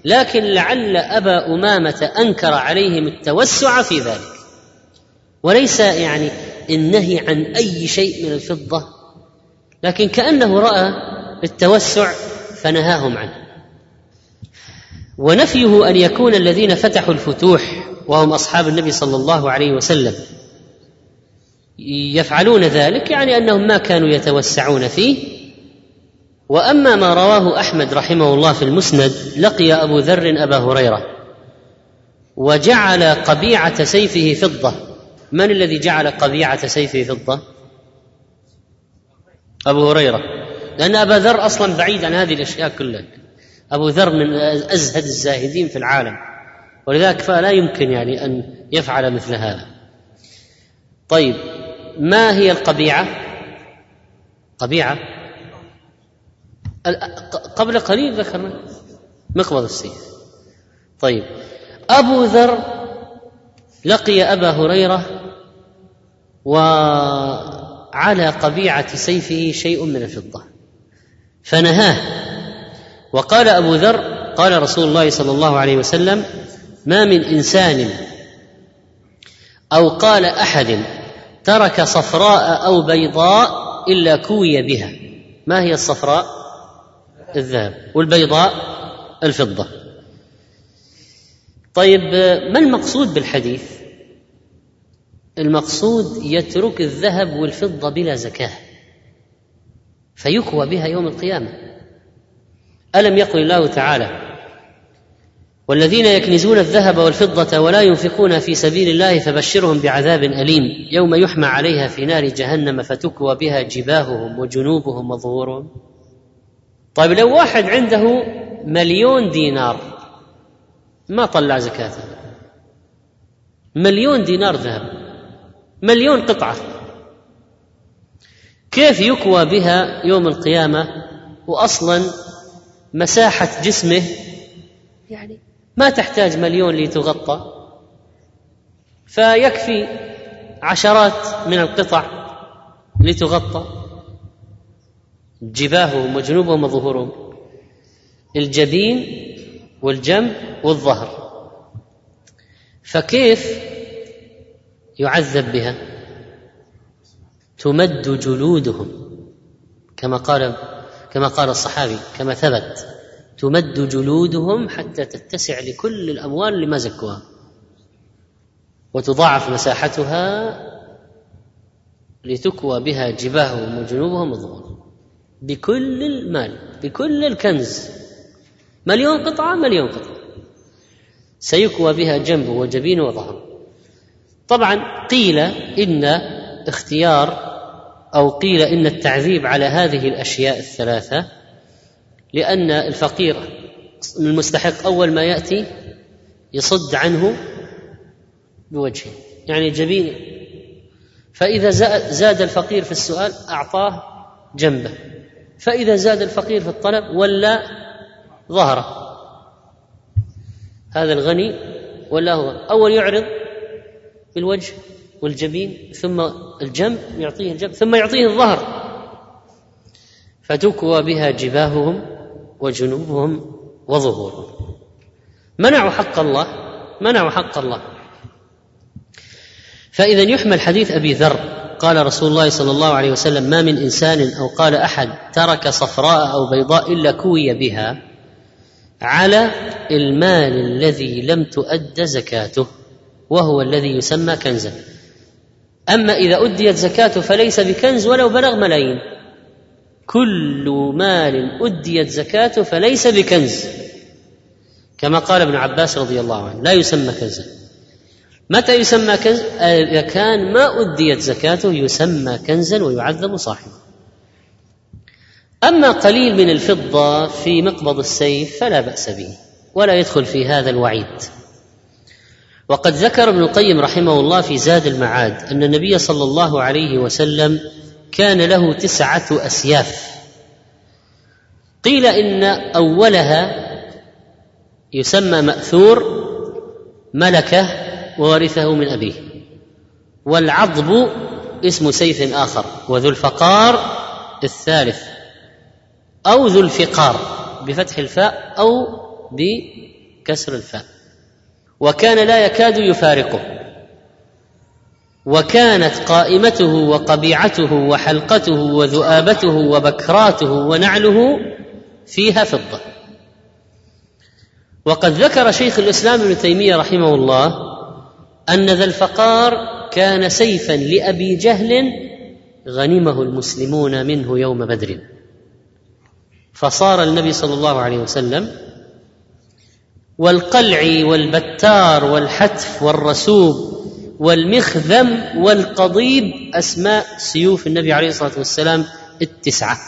لكن لعل أبا أمامة أنكر عليهم التوسع في ذلك، وليس يعني النهي عن أي شيء من الفضة، لكن كأنه رأى التوسع فنهاهم عنه. ونفيه أن يكون الذين فتحوا الفتوح وهم أصحاب النبي صلى الله عليه وسلم يفعلون ذلك، يعني أنهم ما كانوا يتوسعون فيه. وأما ما رواه أحمد رحمه الله في المسند: لقي أبو ذر أبا هريرة وجعل قبيعة سيفه فضة. من الذي جعل قبيعة سيفه فضة؟ أبو هريرة، لأن أبا ذر أصلا بعيد عن هذه الأشياء كلها، أبو ذر من أزهد الزاهدين في العالم، ولذلك فلا يمكن يعني أن يفعل مثل هذا. طيب، ما هي القبيعة؟ قبيعة قبل قليل ذكرنا مقبض السيف. طيب، أبو ذر لقي أبا هريرة وعلى قبيعة سيفه شيء من الفضة فنهاه، وقال أبو ذر: قال رسول الله صلى الله عليه وسلم: ما من إنسان أو قال أحد ترك صفراء أو بيضاء إلا كوي بها. ما هي الصفراء؟ الذهب، والبيضاء الفضة. طيب، ما المقصود بالحديث؟ المقصود يترك الذهب والفضة بلا زكاة فيكوى بها يوم القيامة. ألم يقل الله تعالى: والذين يكنزون الذهب والفضة ولا ينفقون في سبيل الله فبشرهم بعذاب أليم يوم يحمى عليها في نار جهنم فتكوى بها جباههم وجنوبهم وظهورهم. طيب، لو واحد عنده 1,000,000 دينار ما طلع زكاته، 1,000,000 دينار ذهب، 1,000,000 قطعة، كيف يكوى بها يوم القيامة وأصلا مساحة جسمه يعني ما تحتاج 1,000,000 لتغطى، فيكفي عشرات من القطع لتغطى جباههم وجنوبهم وظهورهم، الجبين والجنب والظهر، فكيف يعذب بها؟ تمد جلودهم كما قال الصحابي، كما ثبت: تمد جلودهم حتى تتسع لكل الأموال لما زكوها، وتضاعف مساحتها لتكوى بها جباههم وجنوبهم وظهورهم، بكل المال، بكل الكنز، 1,000,000 قطعة 1,000,000 قطعة، سيكوى بها جنبه وجبينه وظهره. طبعا قيل إن اختيار أو قيل إن التعذيب على هذه الأشياء الثلاثة، لأن الفقير المستحق أول ما يأتي يصد عنه بوجهه، يعني جبينه، فإذا زاد الفقير في السؤال أعطاه جنبه، فإذا زاد الفقير في الطلب ولا ظهره، هذا الغني ولا هو، أول يعرض بالوجه والجبين ثم الجنب، يعطيه الجنب ثم يعطيه الظهر، فتكوى بها جباههم وجنوبهم وظهورهم. منعوا حق الله. فإذا يحمل حديث أبي ذر: قال رسول الله صلى الله عليه وسلم: ما من إنسان أو قال أحد ترك صفراء أو بيضاء إلا كوي بها، على المال الذي لم تؤد زكاته، وهو الذي يسمى كنزا. أما إذا أديت زكاته فليس بكنز ولو بلغ 1,000,000. كل مال أديت زكاته فليس بكنز، كما قال ابن عباس رضي الله عنه: لا يسمى كنزا. متى يسمى كنز؟ إذا كان ما أديت زكاته يسمى كنزا ويعذب صاحبه. أما قليل من الفضة في مقبض السيف فلا بأس به، ولا يدخل في هذا الوعيد. وقد ذكر ابن القيم رحمه الله في زاد المعاد أن النبي صلى الله عليه وسلم كان له 9 أسياف، قيل إن أولها يسمى مأثور ملكه وورثه من أبيه. والعضب اسم سيف آخر، وذو الفقار الثالث، أو ذو الفقار بفتح الفاء أو بكسر الفاء. وكان لا يكاد يفارقه، وكانت قائمته وقبيعته وحلقته وذؤابته وبكراته ونعله فيها فضة. وقد ذكر شيخ الإسلام ابن تيمية رحمه الله أن ذا الفقار كان سيفا لأبي جهل غنمه المسلمون منه يوم بدر، فصار النبي صلى الله عليه وسلم والقلع والبتار والحتف والرسوب والمخذم والقضيب أسماء سيوف النبي عليه الصلاة والسلام التسعة.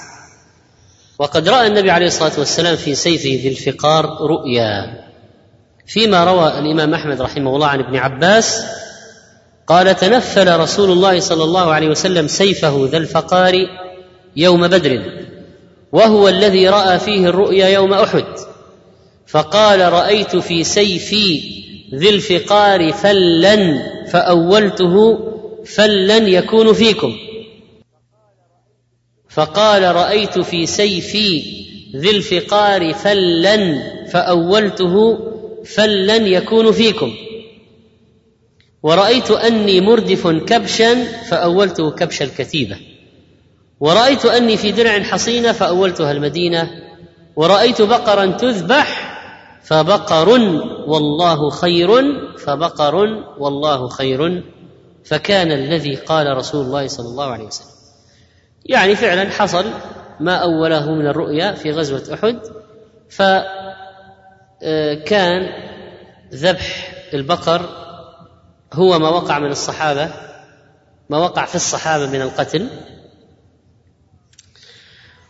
وقد رأى النبي عليه الصلاة والسلام في سيفه ذي الفقار رؤيا، فيما روى الإمام أحمد رحمه الله عن ابن عباس قال: تنفل رسول الله صلى الله عليه وسلم سيفه ذا الفقار يوم بدر، وهو الذي رأى فيه الرؤيا يوم أحد، فقال: رأيت في سيفي ذي الفقار فلا فأولته فلا يكون فيكم، فقال: رأيت في سيفي ذي الفقار فلا فأولته فلا يكون فيكم، ورأيت أني مردف كبشا فأولته كبش الكتيبة، ورأيت أني في درع حصينة فأولتها المدينة، ورأيت بقرا تذبح فبقر والله خير فبقر والله خير، فكان الذي قال رسول الله صلى الله عليه وسلم. يعني فعلا حصل ما أوله من الرؤيا في غزوة أحد، فكان ذبح البقر هو ما وقع من الصحابة، ما وقع في الصحابة من القتل،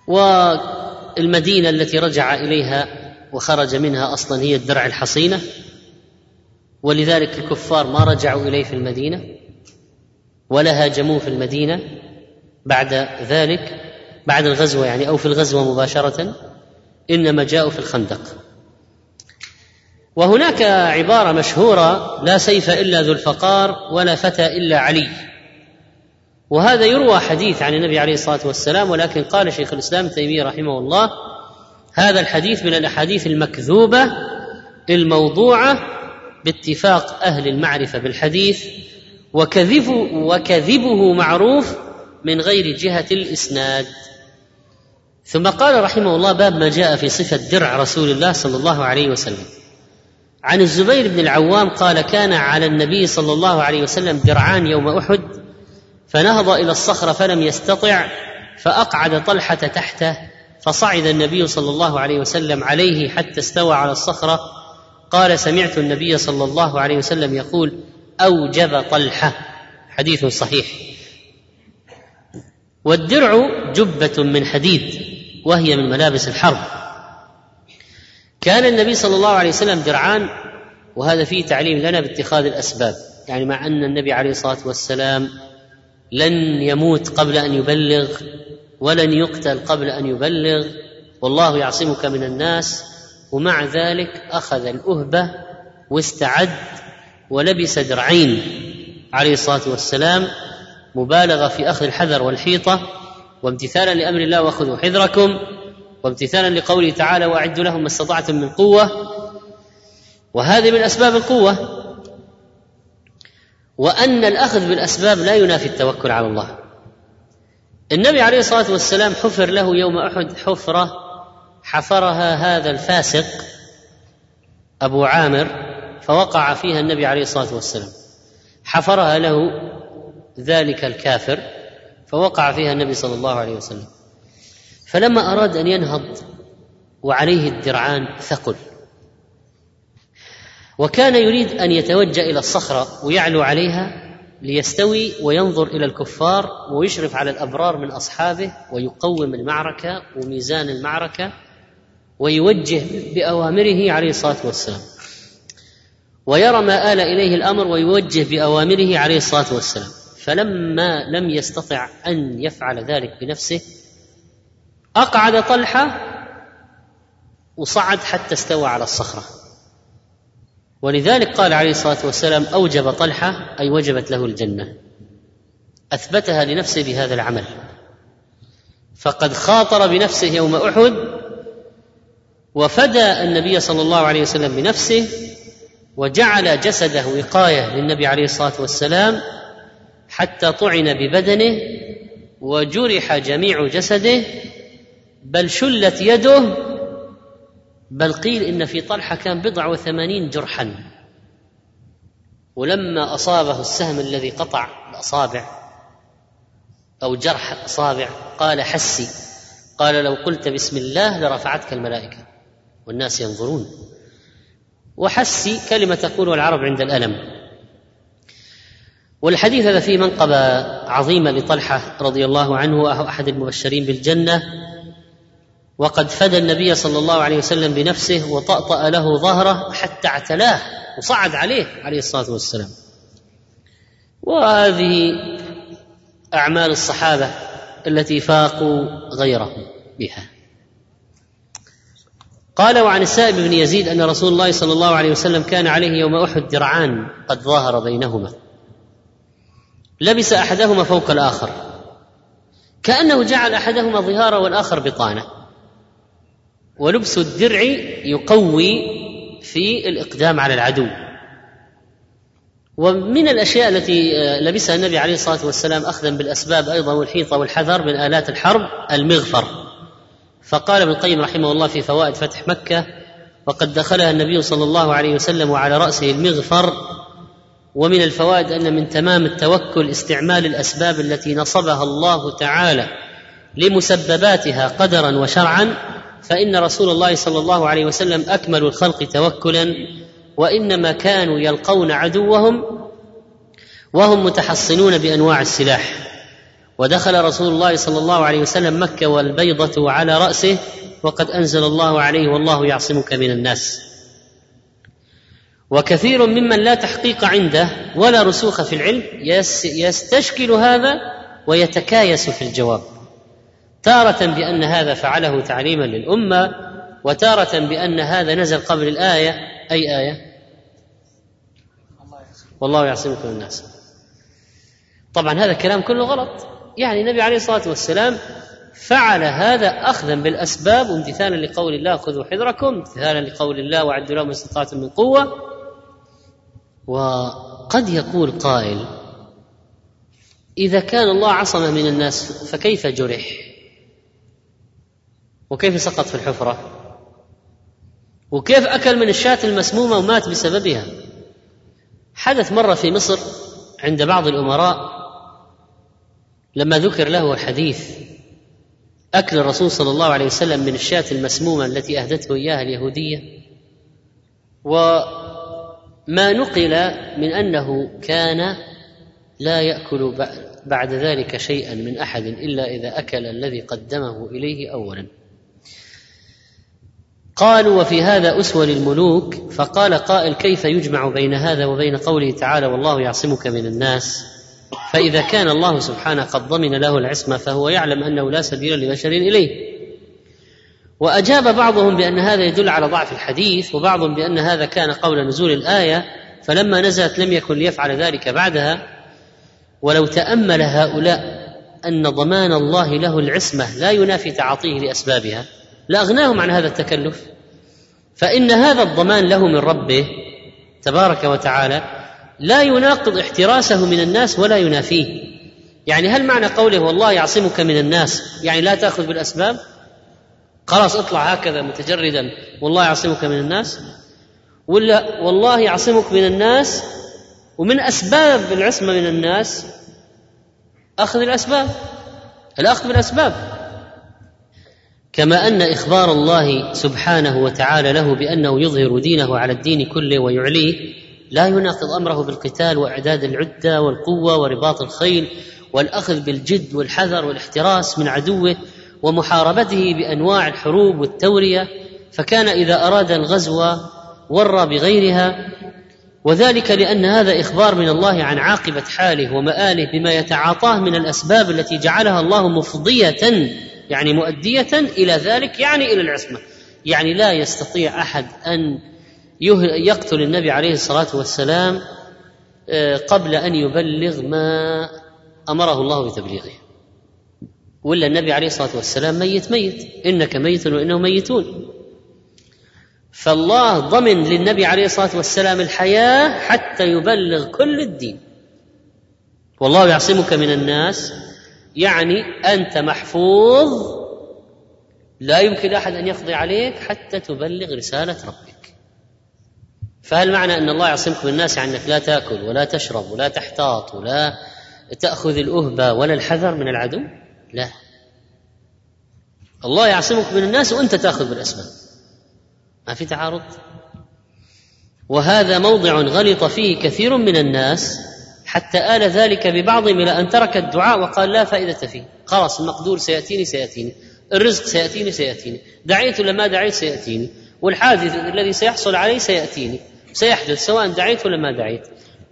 والمدينة التي رجع إليها وخرج منها أصلا هي الدرع الحصينة، ولذلك الكفار ما رجعوا إليه في المدينة ولا هاجموه في المدينة بعد ذلك، بعد الغزوة يعني، أو في الغزوة مباشرة، إنما جاءوا في الخندق. وهناك عبارة مشهورة: لا سيف إلا ذو الفقار ولا فتى إلا علي. وهذا يروى حديث عن النبي عليه الصلاة والسلام، ولكن قال شيخ الإسلام ابن تيمية رحمه الله: هذا الحديث من الأحاديث المكذوبة الموضوعة باتفاق أهل المعرفة بالحديث، وكذبه معروف من غير جهة الإسناد. ثم قال رحمه الله: باب ما جاء في صفة درع رسول الله صلى الله عليه وسلم. عن الزبير بن العوام قال: كان على النبي صلى الله عليه وسلم درعان يوم أحد، فنهض إلى الصخرة فلم يستطع، فأقعد طلحة تحته، فصعد النبي صلى الله عليه وسلم عليه حتى استوى على الصخرة. قال: سمعت النبي صلى الله عليه وسلم يقول: أوجب طلحة. حديث صحيح. والدرع جبة من حديد، وهي من ملابس الحرب. كان النبي صلى الله عليه وسلم درعان، وهذا فيه تعليم لنا باتخاذ الأسباب. يعني مع أن النبي عليه الصلاة والسلام لن يموت قبل أن يبلغ، ولن يقتل قبل أن يبلغ، والله يعصمك من الناس، ومع ذلك أخذ الأهبة واستعد ولبس درعين عليه الصلاة والسلام، مبالغة في أخذ الحذر والحيطة، وامتثالا لأمر الله: وخذوا حذركم، وامتثالا لقوله تعالى: وأعدوا لهم ما استطعتم من قوة. وهذه من أسباب القوة. وأن الأخذ بالأسباب لا ينافي التوكل على الله. النبي عليه الصلاة والسلام حفر له يوم أحد حفرة حفرها هذا الفاسق أبو عامر، فوقع فيها النبي عليه الصلاة والسلام. حفرها له ذلك الكافر، فوقع فيها النبي صلى الله عليه وسلم. فلما أراد أن ينهض وعليه الدرعان ثقل، وكان يريد أن يتوجه إلى الصخرة ويعلو عليها ليستوي وينظر إلى الكفار ويشرف على الأبرار من أصحابه ويقوم المعركة وميزان المعركة ويوجه بأوامره عليه الصلاة والسلام، ويرى ما آل إليه الأمر ويوجه بأوامره عليه الصلاة والسلام. فلما لم يستطع أن يفعل ذلك بنفسه، أقعد طلحة وصعد حتى استوى على الصخرة. ولذلك قال عليه الصلاة والسلام أوجب طلحة، أي وجبت له الجنة، أثبتها لنفسه بهذا العمل، فقد خاطر بنفسه يوم أحد وفدى النبي صلى الله عليه وسلم بنفسه، وجعل جسده وقاية للنبي عليه الصلاة والسلام حتى طعن ببدنه وجرح جميع جسده، بل شلت يده، بل قيل إن في طلحة كان 80 جرحا، ولما أصابه السهم الذي قطع الأصابع أو جرح الأصابع قال حسي، قال لو قلت بسم الله لرفعتك الملائكة والناس ينظرون. وحسي كلمة تقولها العرب عند الألم. والحديث هذا فيه منقبة عظيمة لطلحة رضي الله عنه، أحد المبشرين بالجنة، وقد فدى النبي صلى الله عليه وسلم بنفسه وطأطأ له ظهره حتى اعتلاه وصعد عليه عليه الصلاة والسلام. وهذه أعمال الصحابة التي فاقوا غيرهم بها. قال وعن السائب بن يزيد أن رسول الله صلى الله عليه وسلم كان عليه يوم أحد درعان قد ظاهر بينهما، لبس أحدهما فوق الآخر، كأنه جعل أحدهما ظهارا والآخر بطانة، ولبس الدرع يقوي في الإقدام على العدو. ومن الأشياء التي لبسها النبي عليه الصلاة والسلام أخذا بالأسباب أيضا والحيطة والحذر من آلات الحرب المغفر، فقال ابن القيم رحمه الله في فوائد فتح مكة: وقد دخلها النبي صلى الله عليه وسلم وعلى رأسه المغفر. ومن الفوائد أن من تمام التوكل استعمال الأسباب التي نصبها الله تعالى لمسبباتها قدرا وشرعا، فإن رسول الله صلى الله عليه وسلم أكمل الخلق توكلا، وإنما كانوا يلقون عدوهم وهم متحصنون بأنواع السلاح. ودخل رسول الله صلى الله عليه وسلم مكة والبيضة على رأسه، وقد أنزل الله عليه: والله يعصمك من الناس. وكثير ممن لا تحقيق عنده ولا رسوخ في العلم يستشكل هذا ويتكايس في الجواب، تارة بأن هذا فعله تعليما للأمة، وتارة بأن هذا نزل قبل الآية. أي آية؟ والله يعصمك من الناس. طبعا هذا الكلام كله غلط، يعني النبي عليه الصلاة والسلام فعل هذا أخذا بالأسباب وامتثالا لقول الله: خذوا حذركم، امتثالا لقول الله: وأعدوا لهم ما استطعتم من قوة. وقد يقول قائل: إذا كان الله عصمه من الناس فكيف جرح؟ وكيف سقط في الحفرة؟ وكيف أكل من الشاة المسمومة ومات بسببها؟ حدث مرة في مصر عند بعض الأمراء لما ذكر له الحديث أكل الرسول صلى الله عليه وسلم من الشاة المسمومة التي أهدته إياها اليهودية، وما نقل من أنه كان لا يأكل بعد ذلك شيئا من أحد إلا إذا أكل الذي قدمه إليه أولا. قالوا: وفي هذا أسوة للملوك. فقال قائل: كيف يجمع بين هذا وبين قوله تعالى: والله يعصمك من الناس؟ فإذا كان الله سبحانه قد ضمن له العصمة فهو يعلم أنه لا سبيل لبشر إليه. وأجاب بعضهم بأن هذا يدل على ضعف الحديث، وبعضهم بأن هذا كان قول نزول الآية، فلما نزلت لم يكن ليفعل ذلك بعدها. ولو تأمل هؤلاء أن ضمان الله له العصمة لا ينافي تعاطيه لأسبابها لأغناهم عن هذا التكلف، فإن هذا الضمان له من ربه تبارك وتعالى لا يناقض احتراسه من الناس ولا ينافيه. يعني هل معنى قوله والله يعصمك من الناس يعني لا تأخذ بالأسباب؟ خلاص اطلع هكذا متجردا والله يعصمك من الناس؟ ولا والله يعصمك من الناس ومن أسباب العصمة من الناس أخذ الأسباب، الأخذ بالأسباب. كما أن إخبار الله سبحانه وتعالى له بأنه يظهر دينه على الدين كله ويعليه لا يناقض أمره بالقتال وإعداد العدة والقوة ورباط الخيل والأخذ بالجد والحذر والاحتراس من عدوه ومحاربته بأنواع الحروب والتورية، فكان إذا أراد الغزو ورى بغيرها، وذلك لأن هذا إخبار من الله عن عاقبة حاله ومآله بما يتعاطاه من الأسباب التي جعلها الله مفضية، يعني مؤدية إلى ذلك، يعني إلى العصمة، يعني لا يستطيع أحد أن يقتل النبي عليه الصلاة والسلام قبل أن يبلغ ما أمره الله بتبليغه. ولا النبي عليه الصلاة والسلام ميت، إنك ميت وإنه ميتون. فالله ضمن للنبي عليه الصلاة والسلام الحياة حتى يبلغ كل الدين. والله يعصمك من الناس، يعني أنت محفوظ لا يمكن أحد أن يقضي عليك حتى تبلغ رسالة ربك. فهل معنى أن الله يعصمك من الناس يعني أنك لا تأكل ولا تشرب ولا تحتاط ولا تأخذ الأهبة ولا الحذر من العدو؟ لا، الله يعصمك من الناس وأنت تأخذ بالأسباب، ما في تعارض. وهذا موضع غلط فيه كثير من الناس حتى آل ذلك ببعضهم إلى أن ترك الدعاء وقال لا فائدة فيه، خلاص المقدور سيأتيني، الرزق سيأتيني، دعيت لما دعيت سيأتيني، والحادث الذي سيحصل عليه سيأتيني، سيحدث سواء دعيت لما دعيت،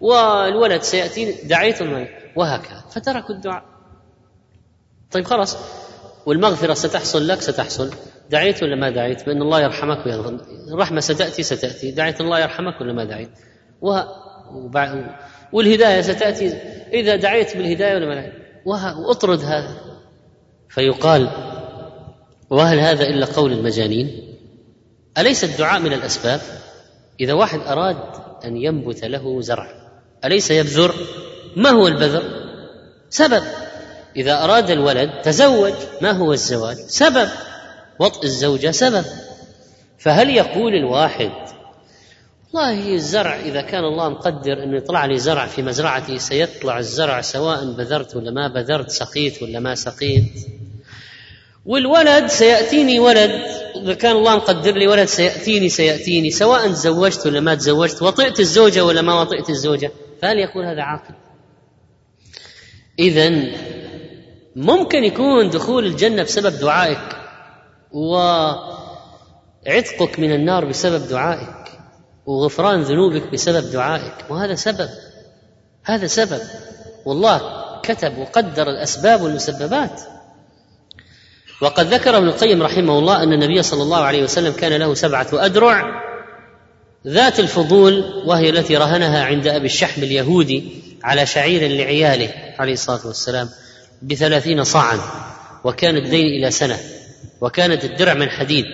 والولد سيأتيني دعيت لما، وهكذا. فتركوا الدعاء. طيب خلاص، والمغفرة ستحصل لك، ستحصل، دعيت لما دعيت، بأن الله يرحمك ويرضى، الرحمة ستأتي، دعيت الله يرحمك لما دعيت، والهداية ستأتي إذا دعيت بالهداية ولا ما دعيت، وأطرد هذا. فيقال وهل هذا إلا قول المجانين؟ أليس الدعاء من الأسباب؟ إذا واحد أراد أن ينبت له زرع أليس يبذر؟ ما هو البذر؟ سبب. إذا أراد الولد تزوج، ما هو الزواج؟ سبب. وطئ الزوجة سبب. فهل يقول الواحد والله الزرع إذا كان الله مقدر أن يطلع لي زرع في مزرعتي سيطلع الزرع سواء بذرت ولا ما بذرت، سقيت ولا ما سقيت، والولد سيأتيني ولد، إذا كان الله مقدر لي ولد سيأتيني سواء تزوجت ولا ما تزوجت، وطئت الزوجة ولا ما وطئت الزوجة. فهل يقول هذا عاقل؟ إذن ممكن يكون دخول الجنة بسبب دعائك وعتقك من النار بسبب دعائك وغفران ذنوبك بسبب دعائك، وهذا سبب، هذا سبب. والله كتب وقدر الأسباب والمسببات. وقد ذكر ابن القيم رحمه الله أن النبي صلى الله عليه وسلم كان له 7 أدرع ذات الفضول، وهي التي رهنها عند أبي الشحم اليهودي على شعير لعياله عليه الصلاة والسلام 30 صاعا، وكان الدين إلى سنة، وكانت الدرع من حديد،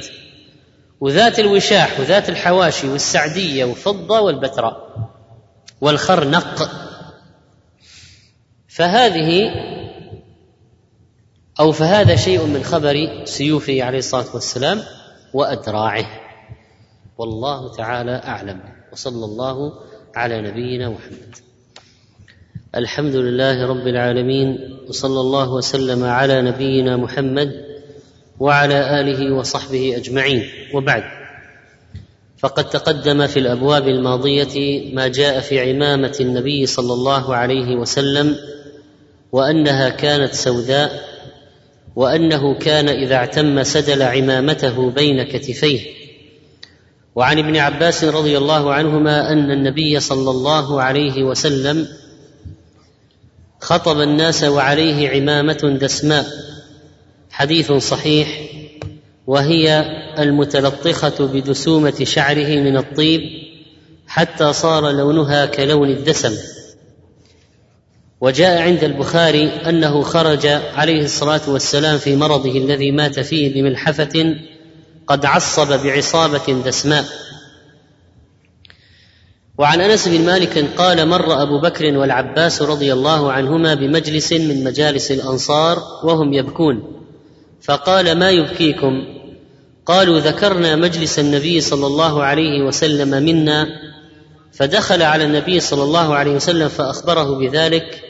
وذات الوشاح وذات الحواشي والسعدية وفضة والبتراء والخرنق. فهذا شيء من خبر سيوفه عليه الصلاة والسلام وأدراعه. والله تعالى أعلم، وصلى الله على نبينا محمد. الحمد لله رب العالمين، وصلى الله وسلم على نبينا محمد وعلى آله وصحبه أجمعين، وبعد. فقد تقدم في الأبواب الماضية ما جاء في عمامة النبي صلى الله عليه وسلم، وأنها كانت سوداء، وأنه كان إذا اعتم سدل عمامته بين كتفيه. وعن ابن عباس رضي الله عنهما أن النبي صلى الله عليه وسلم خطب الناس وعليه عمامة دسماء، حديث صحيح، وهي المتلطخة بدسومة شعره من الطيب حتى صار لونها كلون الدسم. وجاء عند البخاري أنه خرج عليه الصلاة والسلام في مرضه الذي مات فيه بملحفة قد عصب بعصابة دسماء. وعن أنس بن مالك قال مر أبو بكر والعباس رضي الله عنهما بمجلس من مجالس الأنصار وهم يبكون، فقال ما يبكيكم؟ قالوا ذكرنا مجلس النبي صلى الله عليه وسلم منا، فدخل على النبي صلى الله عليه وسلم فأخبره بذلك،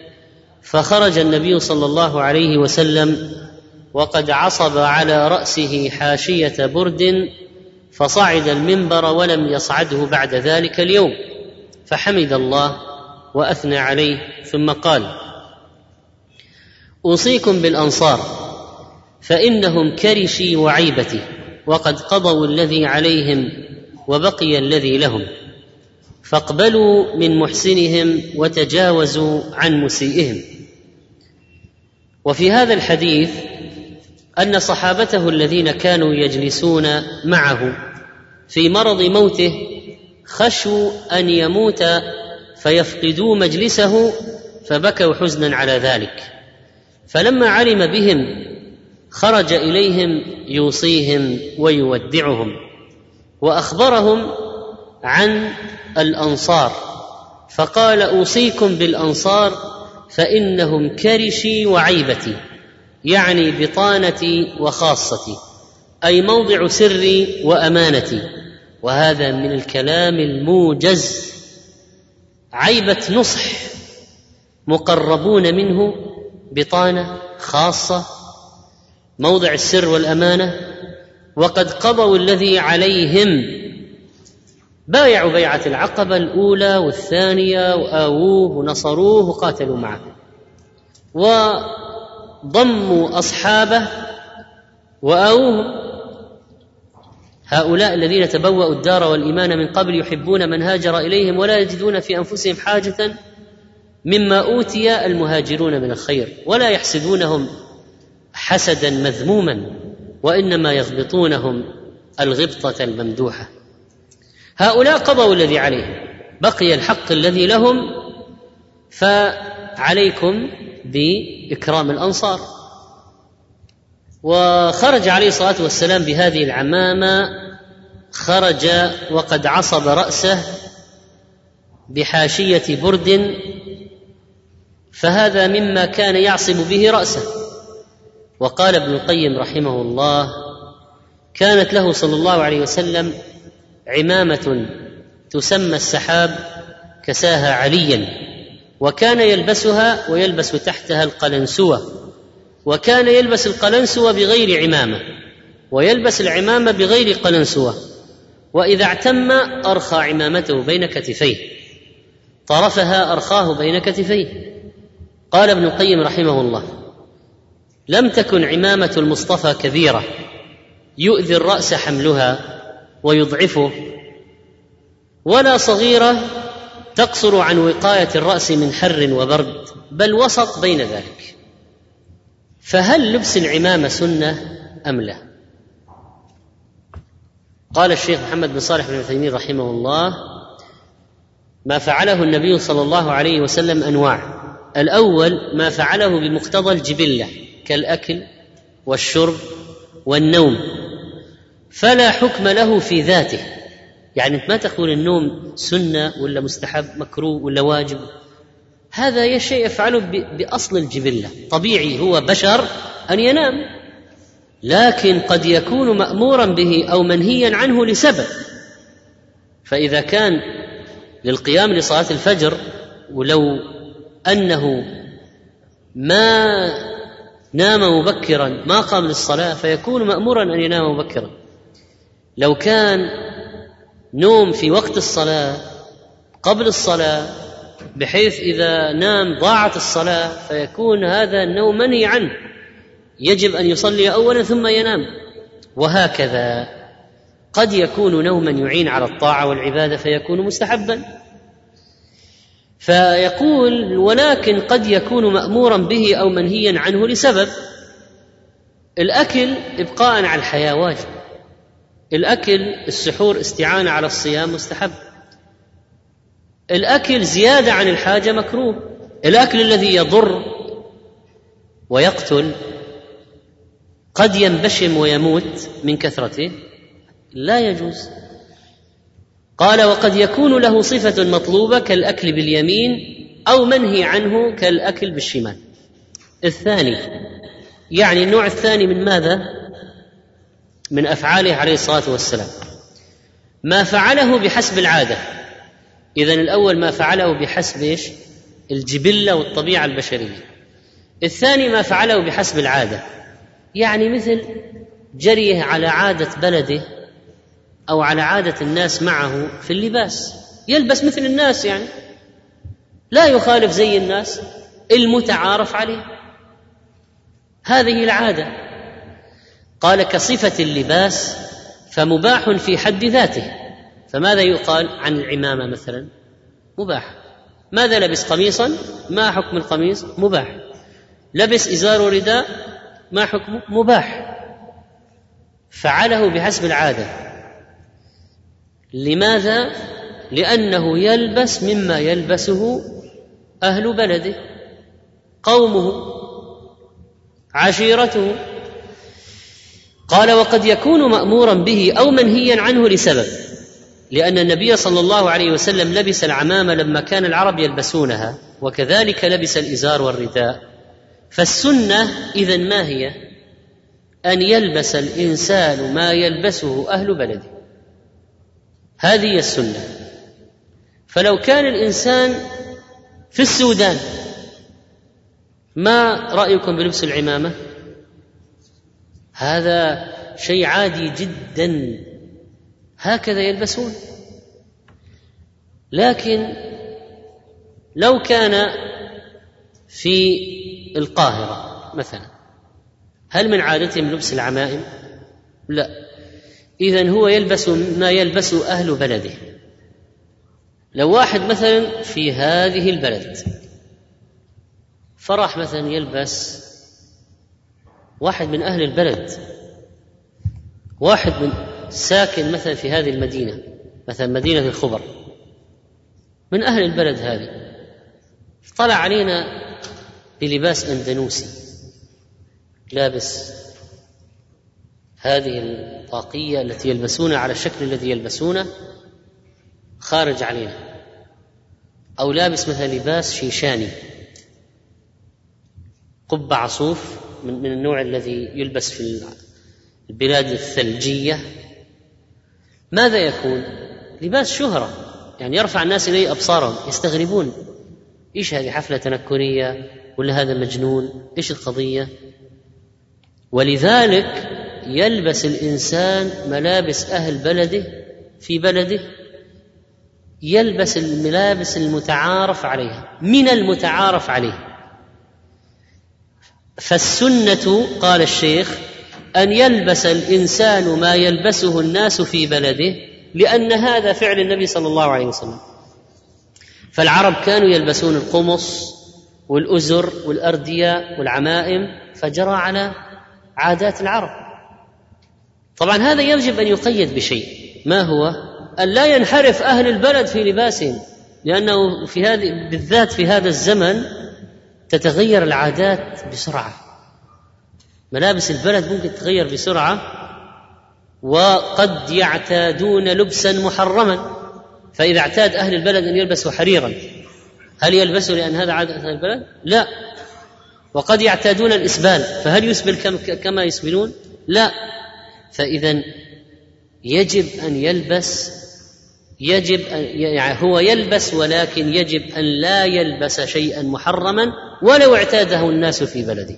فخرج النبي صلى الله عليه وسلم وقد عصب على رأسه حاشية برد، فصعد المنبر ولم يصعده بعد ذلك اليوم، فحمد الله وأثنى عليه ثم قال أوصيكم بالأنصار فإنهم كرشي وعيبتي، وقد قضوا الذي عليهم وبقي الذي لهم، فاقبلوا من محسنهم وتجاوزوا عن مسيئهم. وفي هذا الحديث أن صحابته الذين كانوا يجلسون معه في مرض موته خشوا أن يموت فيفقدوا مجلسه فبكوا حزنا على ذلك. فلما علم بهم خرج إليهم يوصيهم ويودعهم وأخبرهم عن الأنصار فقال: أوصيكم بالأنصار فإنهم كرشي وعيبتي، يعني بطانتي وخاصتي، أي موضع سري وأمانتي. وهذا من الكلام الموجز، عيبة نصح مقربون منه، بطانة، خاصة، موضع السر والأمانة. وقد قضوا الذي عليهم، بايعوا بيعة العقبة الأولى والثانية وآووه ونصروه وقاتلوا معه، وضموا أصحابه وآووه. هؤلاء الذين تبوأوا الدار والإيمان من قبل يحبون من هاجر إليهم ولا يجدون في أنفسهم حاجة مما أوتي المهاجرون من الخير ولا يحسدونهم حسدا مذموما، وإنما يغبطونهم الغبطة الممدوحة. هؤلاء قضوا الذي عليهم، بقي الحق الذي لهم، فعليكم بإكرام الأنصار. وخرج عليه الصلاة والسلام بهذه العمامة، خرج وقد عصب رأسه بحاشية برد، فهذا مما كان يعصب به رأسه. وقال ابن القيم رحمه الله: كانت له صلى الله عليه وسلم عمامة تسمى السحاب كساها عليا، وكان يلبسها ويلبس تحتها القلنسوة، وكان يلبس القلنسوة بغير عمامة ويلبس العمامة بغير قلنسوة، وإذا اعتم أرخى عمامته بين كتفيه، طرفها أرخاه بين كتفيه. قال ابن القيم رحمه الله: لم تكن عمامة المصطفى كبيرة يؤذي الرأس حملها ويضعفه، ولا صغيرة تقصر عن وقاية الرأس من حر وبرد، بل وسط بين ذلك. فهل لبس العمامة سنة أم لا؟ قال الشيخ محمد بن صالح بن عثيمين رحمه الله: ما فعله النبي صلى الله عليه وسلم أنواع. الأول ما فعله بمقتضى الجبلة كالأكل والشرب والنوم، فلا حكم له في ذاته، يعني ما تقول النوم سنة ولا مستحب، مكروه ولا واجب، هذا شيء يفعله بأصل الجبلة، طبيعي هو بشر أن ينام، لكن قد يكون مأمورا به أو منهيا عنه لسبب. فإذا كان للقيام لصلاة الفجر، ولو أنه ما نام مبكرا ما قام للصلاة فيكون مأمورا أن ينام مبكرا. لو كان نوم في وقت الصلاة قبل الصلاة بحيث إذا نام ضاعت الصلاة، فيكون هذا النوم منهي عنه، يجب أن يصلي أولا ثم ينام. وهكذا قد يكون نوما يعين على الطاعة والعبادة فيكون مستحبا، فيقول ولكن قد يكون مأمورا به أو منهيا عنه لسبب. الأكل إبقاء على الحياة واجب، الأكل السحور استعانة على الصيام مستحب، الأكل زيادة عن الحاجة مكروه، الأكل الذي يضر ويقتل قد ينبشم ويموت من كثرته لا يجوز. قال: وقد يكون له صفة مطلوبة كالأكل باليمين، أو منهي عنه كالأكل بالشمال. الثاني، يعني النوع الثاني من ماذا؟ من أفعاله عليه الصلاة والسلام، ما فعله بحسب العادة. إذن الأول ما فعله بحسب الجبلة والطبيعة البشرية. الثاني ما فعله بحسب العادة، يعني مثل جريه على عادة بلده أو على عادة الناس معه في اللباس، يلبس مثل الناس، يعني لا يخالف زي الناس، المتعارف عليه، هذه العادة. قال: كصفة اللباس فمباح في حد ذاته. فماذا يقال عن العمامة مثلا؟ مباح. ماذا لبس؟ قميصا، ما حكم القميص؟ مباح. لبس إزار ورداء، ما حكمه؟ مباح. فعله بحسب العادة. لماذا؟ لأنه يلبس مما يلبسه أهل بلده، قومه، عشيرته. قال: وقد يكون مأمورا به أو منهيا عنه لسبب، لأن النبي صلى الله عليه وسلم لبس العمامة لما كان العرب يلبسونها، وكذلك لبس الإزار والرداء. فالسنة إذن ما هي؟ أن يلبس الإنسان ما يلبسه أهل بلده، هذه السنة. فلو كان الإنسان في السودان، ما رأيكم بلبس العمامة؟ هذا شيء عادي جدا، هكذا يلبسون. لكن لو كان في القاهرة مثلا، هل من عادتهم لبس العمائم؟ لا. إذن هو يلبس ما يلبسه أهل بلده. لو واحد مثلا في هذه البلد فراح مثلا يلبس، واحد من أهل البلد، واحد من ساكن مثلا في هذه المدينة، مثلا مدينة الخبر، من أهل البلد هذه، طلع علينا بلباس أندلسي، لابس هذه الطاقية التي يلبسونها على الشكل الذي يلبسونه، خارج علينا، أو لابس مثلا لباس شيشاني، قبعة صوف من النوع الذي يلبس في البلاد الثلجية، ماذا يكون؟ لباس شهرة، يعني يرفع الناس إليه أبصارهم، يستغربون: إيش هذه، حفلة تنكرية ولا هذا مجنون، إيش القضية؟ ولذلك يلبس الإنسان ملابس أهل بلده في بلده، يلبس الملابس المتعارف عليها من المتعارف عليه. فالسنة قال الشيخ أن يلبس الإنسان ما يلبسه الناس في بلده، لأن هذا فعل النبي صلى الله عليه وسلم. فالعرب كانوا يلبسون القمص والأزر والأردية والعمائم، فجرى على عادات العرب. طبعا هذا يجب أن يقيد بشيء، ما هو؟ أن لا ينحرف أهل البلد في لباسهم، لأنه في هذه بالذات في هذا الزمن تتغير العادات بسرعة، ملابس البلد ممكن تتغير بسرعة، وقد يعتادون لبسا محرما. فإذا اعتاد أهل البلد أن يلبسوا حريرا، هل يلبسوا لأن هذا عادة أهل البلد؟ لا. وقد يعتادون الإسبال، فهل يسبل كما يسبلون؟ لا. فإذا يجب أن يلبس، يجب أن يعني هو يلبس، ولكن يجب أن لا يلبس شيئا محرما ولو اعتاده الناس في بلده.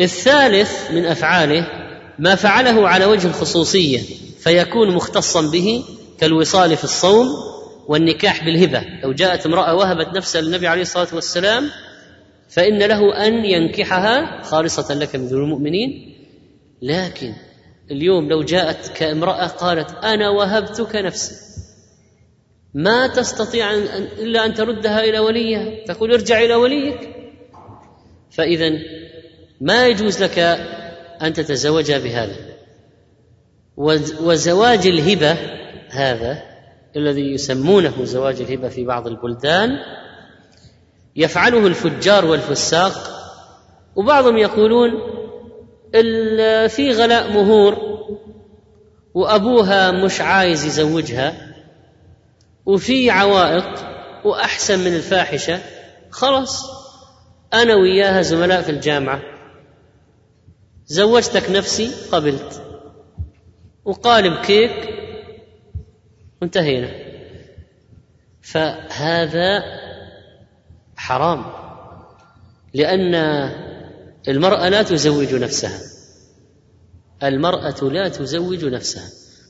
الثالث من أفعاله ما فعله على وجه الخصوصية فيكون مختصا به، كالوصال في الصوم والنكاح بالهبة. لو جاءت امرأة وهبت نفسها للنبي عليه الصلاة والسلام فإن له أن ينكحها خالصة لك من دون المؤمنين. لكن اليوم لو جاءت كامرأة قالت: أنا وهبتك نفسي، ما تستطيع إلا أن تردها إلى وليها، تقول: ارجع إلى وليك. فإذا ما يجوز لك أن تتزوجها بهذا. وزواج الهبة هذا الذي يسمونه زواج الهبة في بعض البلدان يفعله الفجار والفساق، وبعضهم يقولون في غلاء مهور، وأبوها مش عايز يزوجها، وفي عوائق، وأحسن من الفاحشة، خلاص أنا وياها زملاء في الجامعة، زوجتك نفسي، قبلت، وقالب كيك، وانتهينا. فهذا حرام، لأن المرأة لا تزوج نفسها، المرأة لا تزوج نفسها.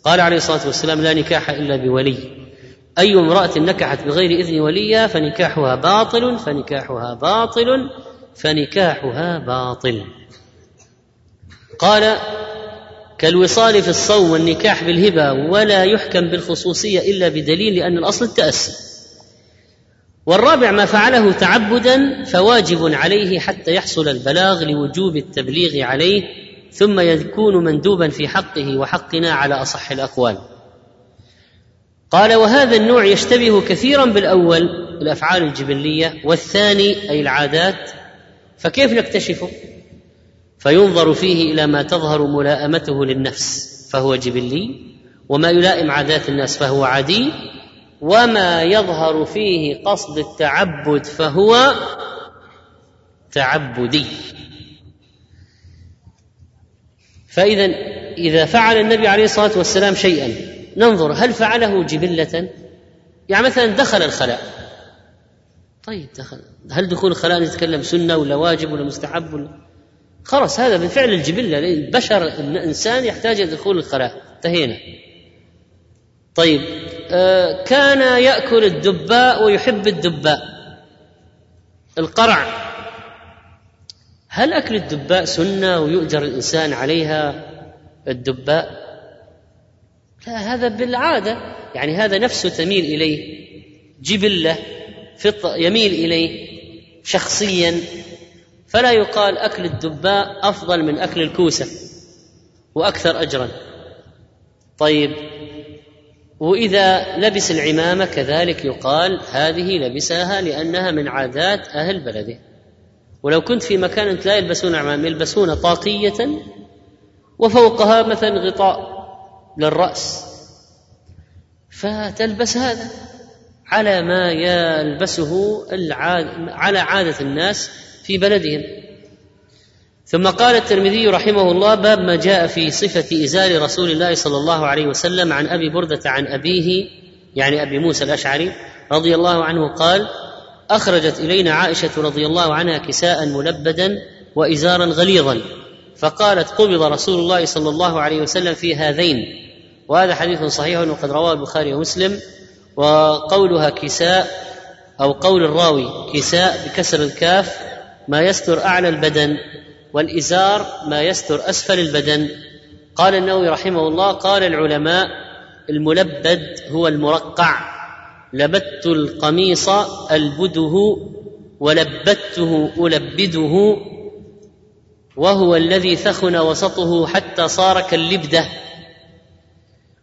قال عليه الصلاة والسلام: لا نكاح إلا بولي، أي امرأة نكحت بغير إذن وليها فنكاحها باطل، فنكاحها باطل، فنكاحها باطل. قال: كالوصال في الصوم والنكاح بالهبة، ولا يحكم بالخصوصية إلا بدليل، لأن الأصل التأسي. والرابع ما فعله تعبدا فواجب عليه حتى يحصل البلاغ لوجوب التبليغ عليه، ثم يكون مندوبا في حقه وحقنا على أصح الأقوال. قال: وهذا النوع يشتبه كثيرا بالأول الأفعال الجبلية، والثاني أي العادات، فكيف نكتشفه؟ فينظر فيه إلى ما تظهر ملائمته للنفس فهو جبلي، وما يلائم عادات الناس فهو عادي، وما يظهر فيه قصد التعبد فهو تعبدي. فإذا إذا فعل النبي عليه الصلاة والسلام شيئا ننظر هل فعله جبلة، يعني مثلا دخل الخلاء، طيب دخل، هل دخول الخلاء نتكلم سنة ولا واجب ولا مستحب ولا؟ خلاص هذا من فعل الجبلة، لأن بشر الإنسان يحتاج إلى دخول الخلاء، انتهينا. طيب كان يأكل الدباء ويحب الدباء، القرع، هل أكل الدباء سنة ويؤجر الإنسان عليها الدباء؟ لا، هذا بالعادة، يعني هذا نفسه تميل إليه، جبلة يميل إليه شخصيا، فلا يقال أكل الدباء أفضل من أكل الكوسة وأكثر أجرا. طيب وإذا لبس العمامة كذلك يقال هذه لبسها لأنها من عادات أهل بلده، ولو كنت في مكان لا يلبسون عمامة، يلبسون طاقية وفوقها مثلا غطاء للرأس، فتلبس هذا على ما يلبسه على عادة الناس في بلدهم. ثم قال الترمذي رحمه الله: باب ما جاء في صفة إزار رسول الله صلى الله عليه وسلم. عن أبي بردة عن أبيه يعني أبي موسى الأشعري رضي الله عنه قال: أخرجت إلينا عائشة رضي الله عنها كساء ملبدا وإزارا غليظا، فقالت: قبض رسول الله صلى الله عليه وسلم في هذين. وهذا حديث صحيح وقد رواه البخاري ومسلم. وقولها كساء أو قول الراوي كساء بكسر الكاف ما يستر أعلى البدن، والإزار ما يستر أسفل البدن. قال النووي رحمه الله: قال العلماء: الملبد هو المرقع، لبدت القميص ألبده ولبدته ألبده، وهو الذي ثخن وسطه حتى صار كاللبدة.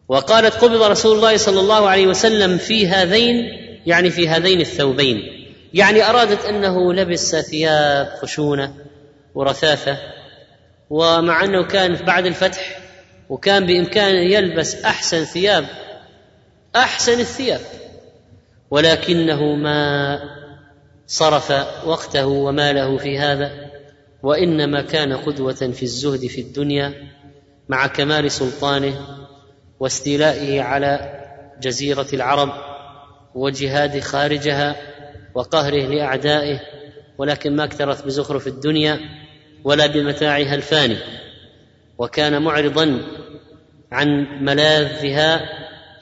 وقالت: قبض رسول الله صلى الله عليه وسلم في هذين يعني في هذين الثوبين، يعني أرادت أنه لبس ثياب خشونة ورثاثة، ومع أنه كان بعد الفتح وكان بإمكانه يلبس أحسن ثياب أحسن الثياب، ولكنه ما صرف وقته وماله في هذا، وإنما كان قدوة في الزهد في الدنيا مع كمال سلطانه واستيلائه على جزيرة العرب وجهاد خارجها وقهره لأعدائه، ولكن ما اكترث بزخرف الدنيا ولا بمتاعها الفاني، وكان معرضا عن ملاذها،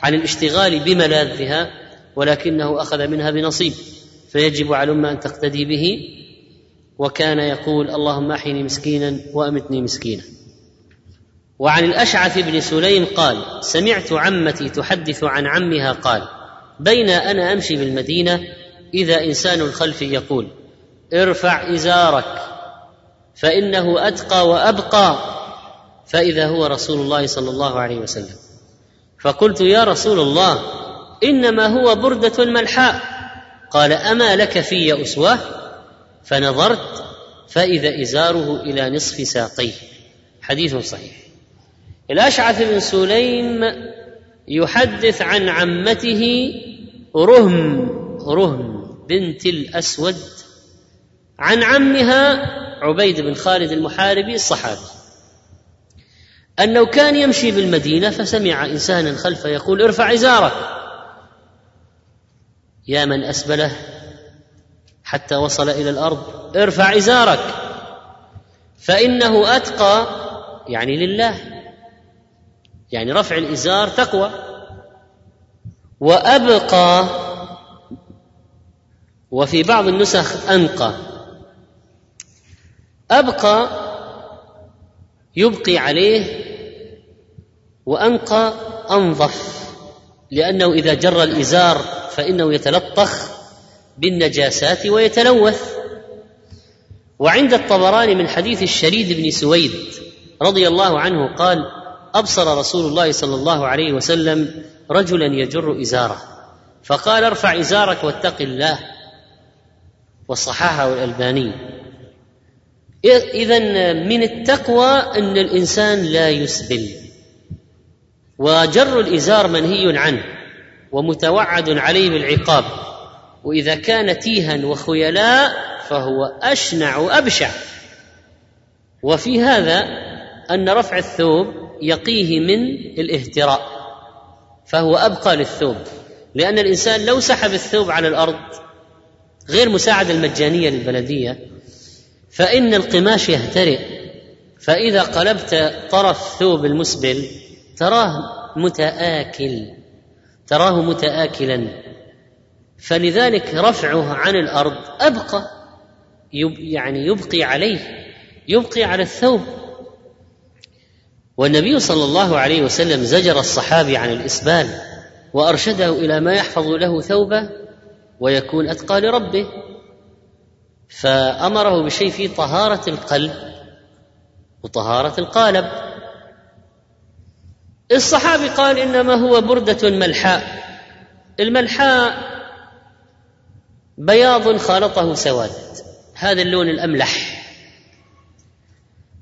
عن الاشتغال بملاذها، ولكنه أخذ منها بنصيب فيجب على الأمة أن تقتدي به. وكان يقول: اللهم أحيني مسكينا وأمتني مسكينا. وعن الأشعث بن سليم قال: سمعت عمتي تحدث عن عمها قال: بين أنا أمشي بالمدينة إذا إنسان الخلف يقول: ارفع إزارك فإنه أتقى وأبقى، فإذا هو رسول الله صلى الله عليه وسلم، فقلت: يا رسول الله إنما هو بردة ملحاء. قال: أما لك في أسوة؟ فنظرت فإذا إزاره إلى نصف ساقيه. حديث صحيح. الأشعث بن سليم يحدث عن عمته رهم بنت الأسود عن عمها عبيد بن خالد المحاربي الصحابي، أنه كان يمشي بالمدينة فسمع إنسانا خلفه يقول: ارفع إزارك، يا من أسبله حتى وصل إلى الأرض، ارفع إزارك فإنه أتقى، يعني لله، يعني رفع الإزار تقوى، وأبقى، وفي بعض النسخ أنقى. أبقى يبقي عليه، وأنقى أنظف، لأنه إذا جر الإزار فإنه يتلطخ بالنجاسات ويتلوث. وعند الطبراني من حديث الشريد بن سويد رضي الله عنه قال: أبصر رسول الله صلى الله عليه وسلم رجلا يجر إزاره فقال ارفع إزارك واتق الله، وصححه الألباني. إذن من التقوى أن الإنسان لا يسبل، وجر الإزار منهي عنه ومتوعد عليه بالعقاب، وإذا كان تيها وخيلاء فهو أشنع وأبشع. وفي هذا أن رفع الثوب يقيه من الاهتراء، فهو أبقى للثوب، لأن الإنسان لو سحب الثوب على الأرض غير مساعدة المجانية للبلدية فإن القماش يهترئ، فإذا قلبت طرف ثوب المسبل تراه متآكلا، فلذلك رفعه عن الأرض أبقى، يعني يبقي عليه، يبقي على الثوب. والنبي صلى الله عليه وسلم زجر الصحابي عن الإسبال وأرشده إلى ما يحفظ له ثوبه ويكون أتقى لربه، فأمره بشيء في طهارة القلب وطهارة القالب. الصحابي قال إنما هو بردة ملحاء، الملحاء بياض خالطه سواد، هذا اللون الأملح.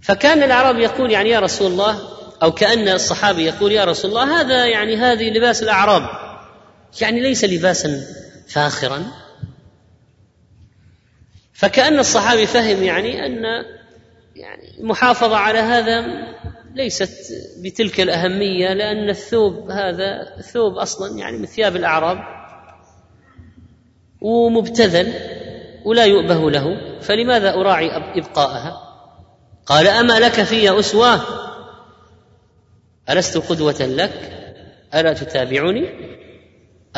فكان الأعراب يقول يعني يا رسول الله، أو كأن الصحابي يقول يا رسول الله هذا يعني هذه لباس الأعراب، يعني ليس لباسا فاخرا. فكأن الصحابي فهم يعني أن يعني المحافظة على هذا ليست بتلك الأهمية، لأن الثوب هذا ثوب أصلا يعني من ثياب الأعراب ومبتذل ولا يؤبه له، فلماذا أراعي إبقاءها؟ قال أما لك في أسوة، ألست قدوة لك؟ ألا تتابعني؟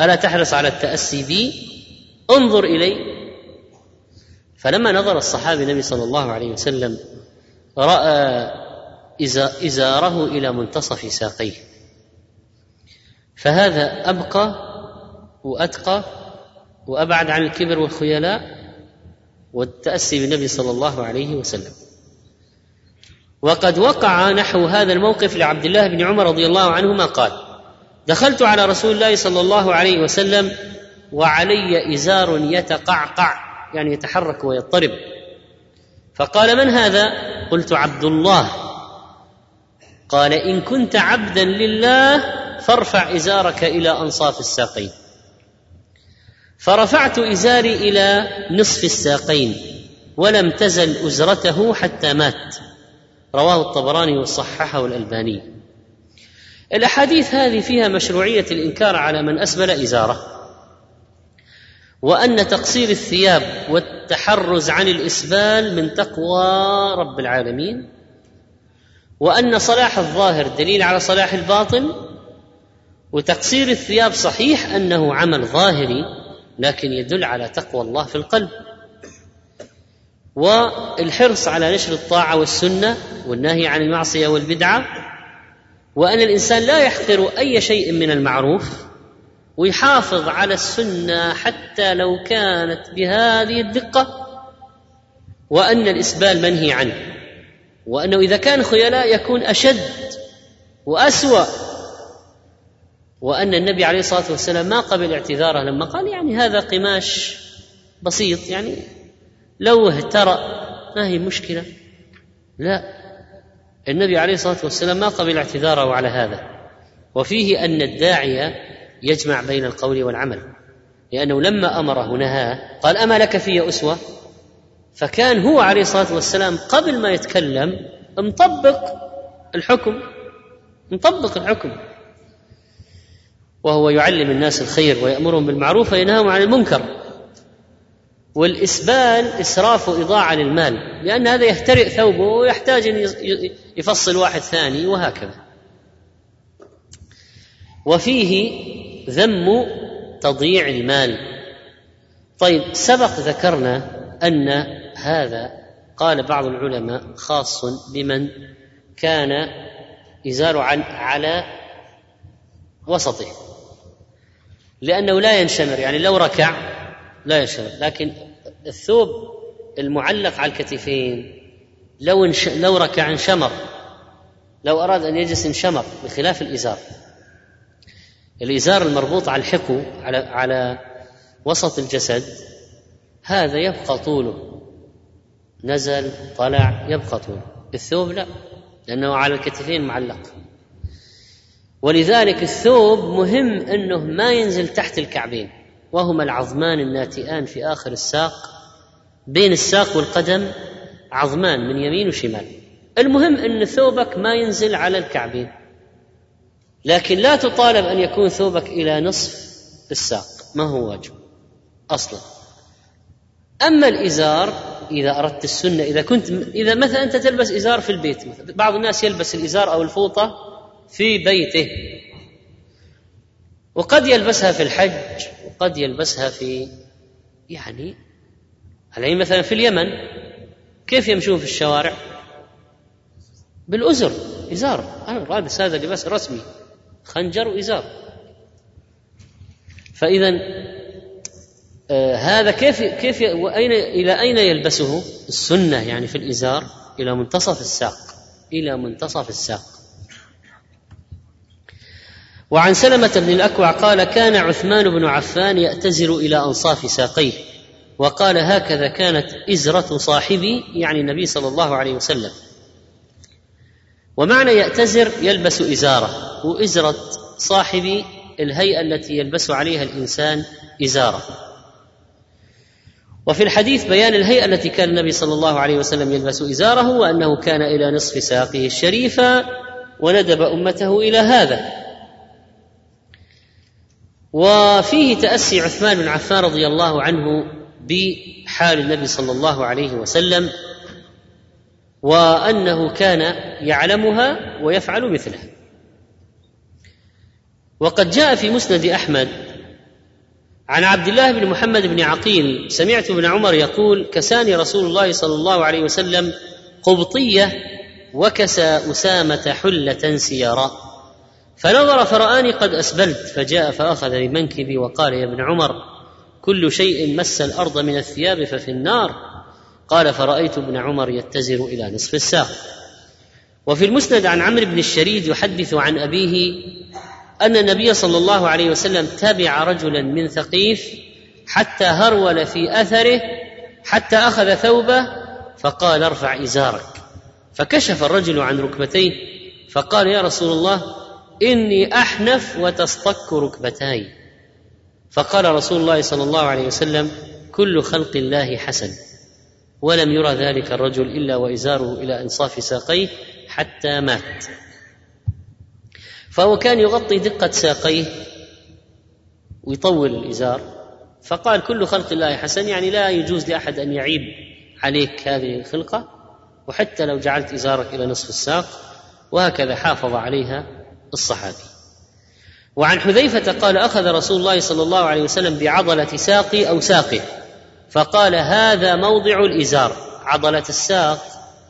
ألا تحرص على التأسي بي؟ انظر إلي. فلما نظر الصحابي النبي صلى الله عليه وسلم رأى إزاره إلى منتصف ساقيه، فهذا أبقى وأتقى وأبعد عن الكبر والخيلاء والتأسي بالنبي صلى الله عليه وسلم. وقد وقع نحو هذا الموقف لعبد الله بن عمر رضي الله عنهما قال دخلت على رسول الله صلى الله عليه وسلم وعلي إزار يتقعقع، يعني يتحرك ويضطرب، فقال من هذا؟ قلت عبد الله. قال إن كنت عبدا لله فارفع إزارك إلى أنصاف الساقين، فرفعت إزاري إلى نصف الساقين ولم تزل أزرته حتى مات، رواه الطبراني وصححه الألباني. الأحاديث هذه فيها مشروعية الإنكار على من أسبل إزاره، وأن تقصير الثياب والتحرز عن الإسبال من تقوى رب العالمين، وأن صلاح الظاهر دليل على صلاح الباطن، وتقصير الثياب صحيح أنه عمل ظاهري لكن يدل على تقوى الله في القلب، والحرص على نشر الطاعة والسنة والنهي عن المعصية والبدعة، وأن الإنسان لا يحقر أي شيء من المعروف ويحافظ على السنة حتى لو كانت بهذه الدقة، وأن الإسبال منهي عنه، وأنه إذا كان خيلاء يكون أشد وأسوأ، وأن النبي عليه الصلاة والسلام ما قبل اعتذاره لما قال يعني هذا قماش بسيط، يعني لو اهترأ ما هي مشكلة، لا، النبي عليه الصلاة والسلام ما قبل اعتذاره على هذا. وفيه أن الداعية يجمع بين القول والعمل، لأنه لما أمره نهاه قال أما لك في أسوة، فكان هو عليه الصلاة والسلام قبل ما يتكلم مطبق الحكم، وهو يعلم الناس الخير ويأمرهم بالمعروف وينهاهم عن المنكر. والإسبال إسراف وإضاعة للمال، لأن هذا يهترئ ثوبه ويحتاج أن يفصل واحد ثاني وهكذا. وفيه ذم تضييع المال. طيب، سبق ذكرنا أن هذا قال بعض العلماء خاص بمن كان إزار على وسطه، لأنه لا ينشمر، يعني لو ركع لا ينشمر، لكن الثوب المعلق على الكتفين لو ركع انشمر، لو أراد أن يجلس انشمر، بخلاف الإزار. الإزار المربوط على الحكو على وسط الجسد هذا يبقى طوله، نزل طلع يبقى طوله. الثوب لا، لأنه على الكتفين معلق، ولذلك الثوب مهم أنه ما ينزل تحت الكعبين، وهما العظمان الناتئان في آخر الساق، بين الساق والقدم عظمان من يمين وشمال. المهم أن ثوبك ما ينزل على الكعبين، لكن لا تطالب أن يكون ثوبك إلى نصف الساق، ما هو واجب أصلا. أما الإزار إذا أردت السنة، إذا مثلا أنت تلبس إزار في البيت، بعض الناس يلبس الإزار أو الفوطة في بيته، وقد يلبسها في الحج، وقد يلبسها في مثلا في اليمن كيف يمشون في الشوارع؟ بالأزر، إزار. أنا لابس هذا لباس رسمي، خنجر وإزار. فإذا هذا كيف وأين إلى أين يلبسه؟ السنة في الإزار إلى منتصف الساق، إلى منتصف الساق. وعن سلمة بن الأكوع قال: كان عثمان بن عفان يأتزر إلى أنصاف ساقيه، وقال: هكذا كانت إزرة صاحبي، النبي صلى الله عليه وسلم. ومعنى يأتزر يلبس إزارة، وإزرة صاحبي الهيئة التي يلبس عليها الإنسان إزارة. وفي الحديث بيان الهيئة التي كان النبي صلى الله عليه وسلم يلبس إزاره، وأنه كان إلى نصف ساقه الشريفة، وندب أمته إلى هذا. وفيه تأسي عثمان بن عفان رضي الله عنه بحال النبي صلى الله عليه وسلم، وأنه كان يعلمها ويفعل مثلها. وقد جاء في مسند أحمد عن عبد الله بن محمد بن عقيل: سمعت ابن عمر يقول: كساني رسول الله صلى الله عليه وسلم قبطية، وكسى أسامة حلة سيارة، فنظر فرآني قد أسبلت، فجاء فأخذ بمنكبي وقال: يا ابن عمر، كل شيء مس الأرض من الثياب ففي النار. قال: فرأيت ابن عمر يتزر إلى نصف الساق. وفي المسند عن عمرو بن الشريد يحدث عن أبيه أن النبي صلى الله عليه وسلم تبع رجلا من ثقيف حتى هرول في أثره، حتى أخذ ثوبه فقال: ارفع إزارك. فكشف الرجل عن ركبتيه، فقال: يا رسول الله، إني أحنف وتستك ركبتاي. فقال رسول الله صلى الله عليه وسلم: كل خلق الله حسن. ولم يرى ذلك الرجل إلا وإزاره إلى أنصاف ساقيه حتى مات. فهو كان يغطي دقة ساقيه ويطول الإزار، فقال: كل خلق الله حسن، لا يجوز لأحد أن يعيب عليك هذه الخلقة، وحتى لو جعلت إزارك إلى نصف الساق. وهكذا حافظ عليها الصحابي. وعن حذيفة قال: أخذ رسول الله صلى الله عليه وسلم بعضلة ساقي أو ساقه، فقال: هذا موضع الإزار. عضلة الساق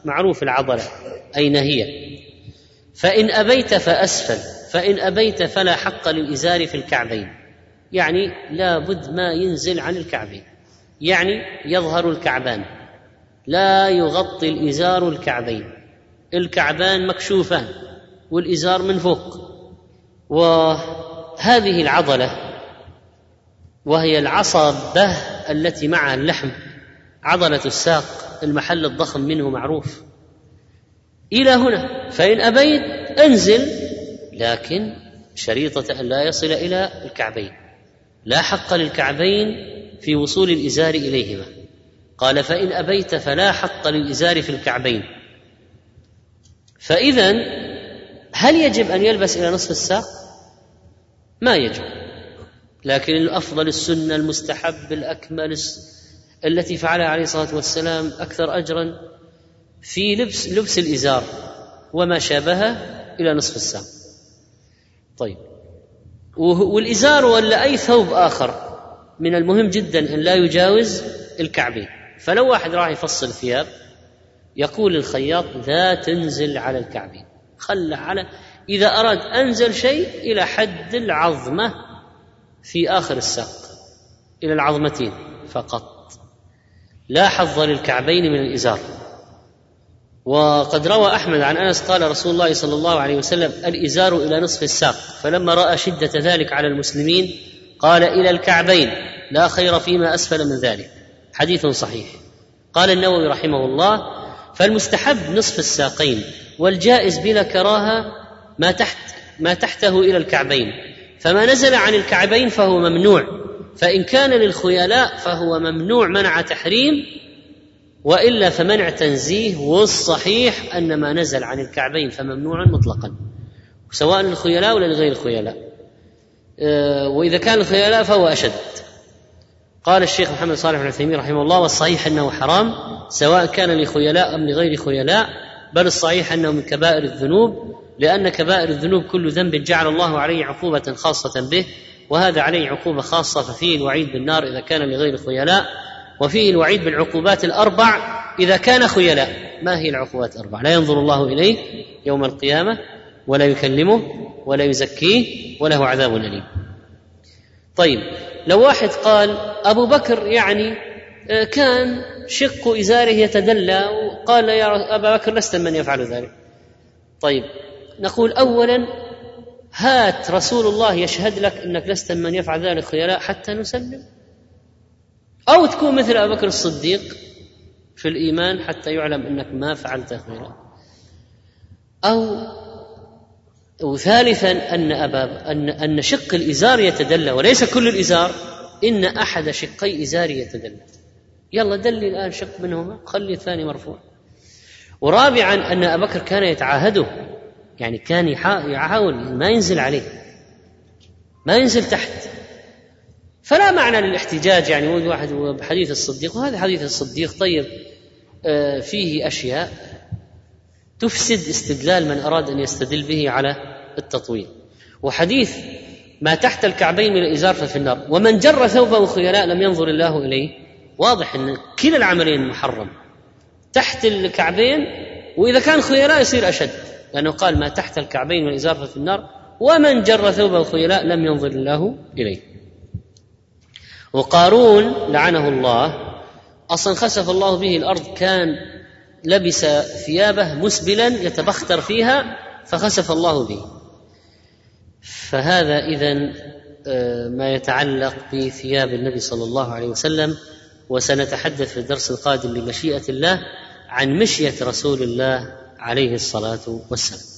معروف العضلة أين هي. فإن أبيت فأسفل، فإن أبيت فلا حق للإزار في الكعبين، لا بد ما ينزل عن الكعبين، يظهر الكعبان، لا يغطي الإزار الكعبين، الكعبان مكشوفان والإزار من فوق. وهذه العضلة وهي العصبة التي معها اللحم، عضلة الساق، المحل الضخم منه معروف. إلى هنا، فإن أبيت أنزل، لكن شريطة أن لا يصل إلى الكعبين، لا حق للكعبين في وصول الإزار إليهما. قال: فإن أبيت فلا حق للإزار في الكعبين. فإذن هل يجب أن يلبس إلى نصف الساق؟ ما يجب، لكن الأفضل السنة المستحب الأكمل التي فعلها عليه الصلاة والسلام أكثر أجرا في لبس الإزار وما شابهه إلى نصف الساق. طيب، والإزار ولا أي ثوب آخر من المهم جدا أن لا يجاوز الكعبين. فلو واحد راح يفصل ثياب يقول الخياط: لا تنزل على الكعبين، إذا أراد أنزل شيء إلى حد العظمة في آخر الساق، إلى العظمتين فقط، لا حظ للكعبين من الإزار. وقد روى أحمد عن أنس قال رسول الله صلى الله عليه وسلم: الإزار إلى نصف الساق، فلما رأى شدة ذلك على المسلمين قال: إلى الكعبين، لا خير فيما أسفل من ذلك. حديث صحيح. قال النووي رحمه الله: فالمستحب نصف الساقين، والجائز بلا كراهة ما تحته إلى الكعبين، فما نزل عن الكعبين فهو ممنوع، فإن كان للخيلاء فهو ممنوع منع تحريم، وإلا فمنع تنزيه. والصحيح أن ما نزل عن الكعبين فممنوع مطلقا، سواء للخيلاء ولا لغير الخيلاء، وإذا كان الخيلاء فهو أشد. قال الشيخ محمد صالح بن عثيمين رحمه الله: والصحيح أنه حرام، سواء كان لخيلاء أم لغير خيلاء، بل الصحيح أنه من كبائر الذنوب، لأن كبائر الذنوب كل ذنب جعل الله عليه عقوبة خاصة به، وهذا عليه عقوبة خاصة، ففيه الوعيد بالنار إذا كان لغير خيلاء، وفيه الوعيد بالعقوبات الأربع إذا كان خيلاء. ما هي العقوبات الأربع؟ لا ينظر الله إليه يوم القيامة، ولا يكلمه، ولا يزكيه، وله عذاب أليم. طيب، لو واحد قال أبو بكر يعني كان شق إزاره يتدلى، وقال: يا أبا بكر لست من يفعل ذلك. طيب، نقول: أولا هات رسول الله يشهد لك أنك لست من يفعل ذلك خيلاء حتى نسلم، أو تكون مثل أبو بكر الصديق في الإيمان حتى يعلم أنك ما فعلت خيلاء. وثالثا أن شق الإزار يتدلى، وليس كل الإزار، إن أحد شقي إزاري يتدلى، يلا دلي الآن شق منهما خلي الثاني مرفوع. ورابعا أن أبا بكر كان يتعاهده، يعني كان يحاول ما ينزل عليه، ما ينزل تحت، فلا معنى للاحتجاج. يعني يقول واحد بحديث الصديق، وهذا حديث الصديق طيب فيه أشياء تفسد استدلال من أراد أن يستدل به على التطويل. وحديث ما تحت الكعبين من الإزار ففي النار، ومن جر ثوبه خيلاء لم ينظر الله إليه، واضح أن كلا العملين محرم، تحت الكعبين، وإذا كان خيلاء يصير أشد، لأنه قال: ما تحت الكعبين من الإزار ففي النار، ومن جر ثوبه خيلاء لم ينظر الله إليه. وقارون لعنه الله، أصلا خسف الله به الأرض، كان لبس ثيابه مسبلا يتبختر فيها فخسف الله به. فهذا إذن ما يتعلق بثياب النبي صلى الله عليه وسلم. وسنتحدث في الدرس القادم بمشيئة الله عن مشية رسول الله عليه الصلاة والسلام.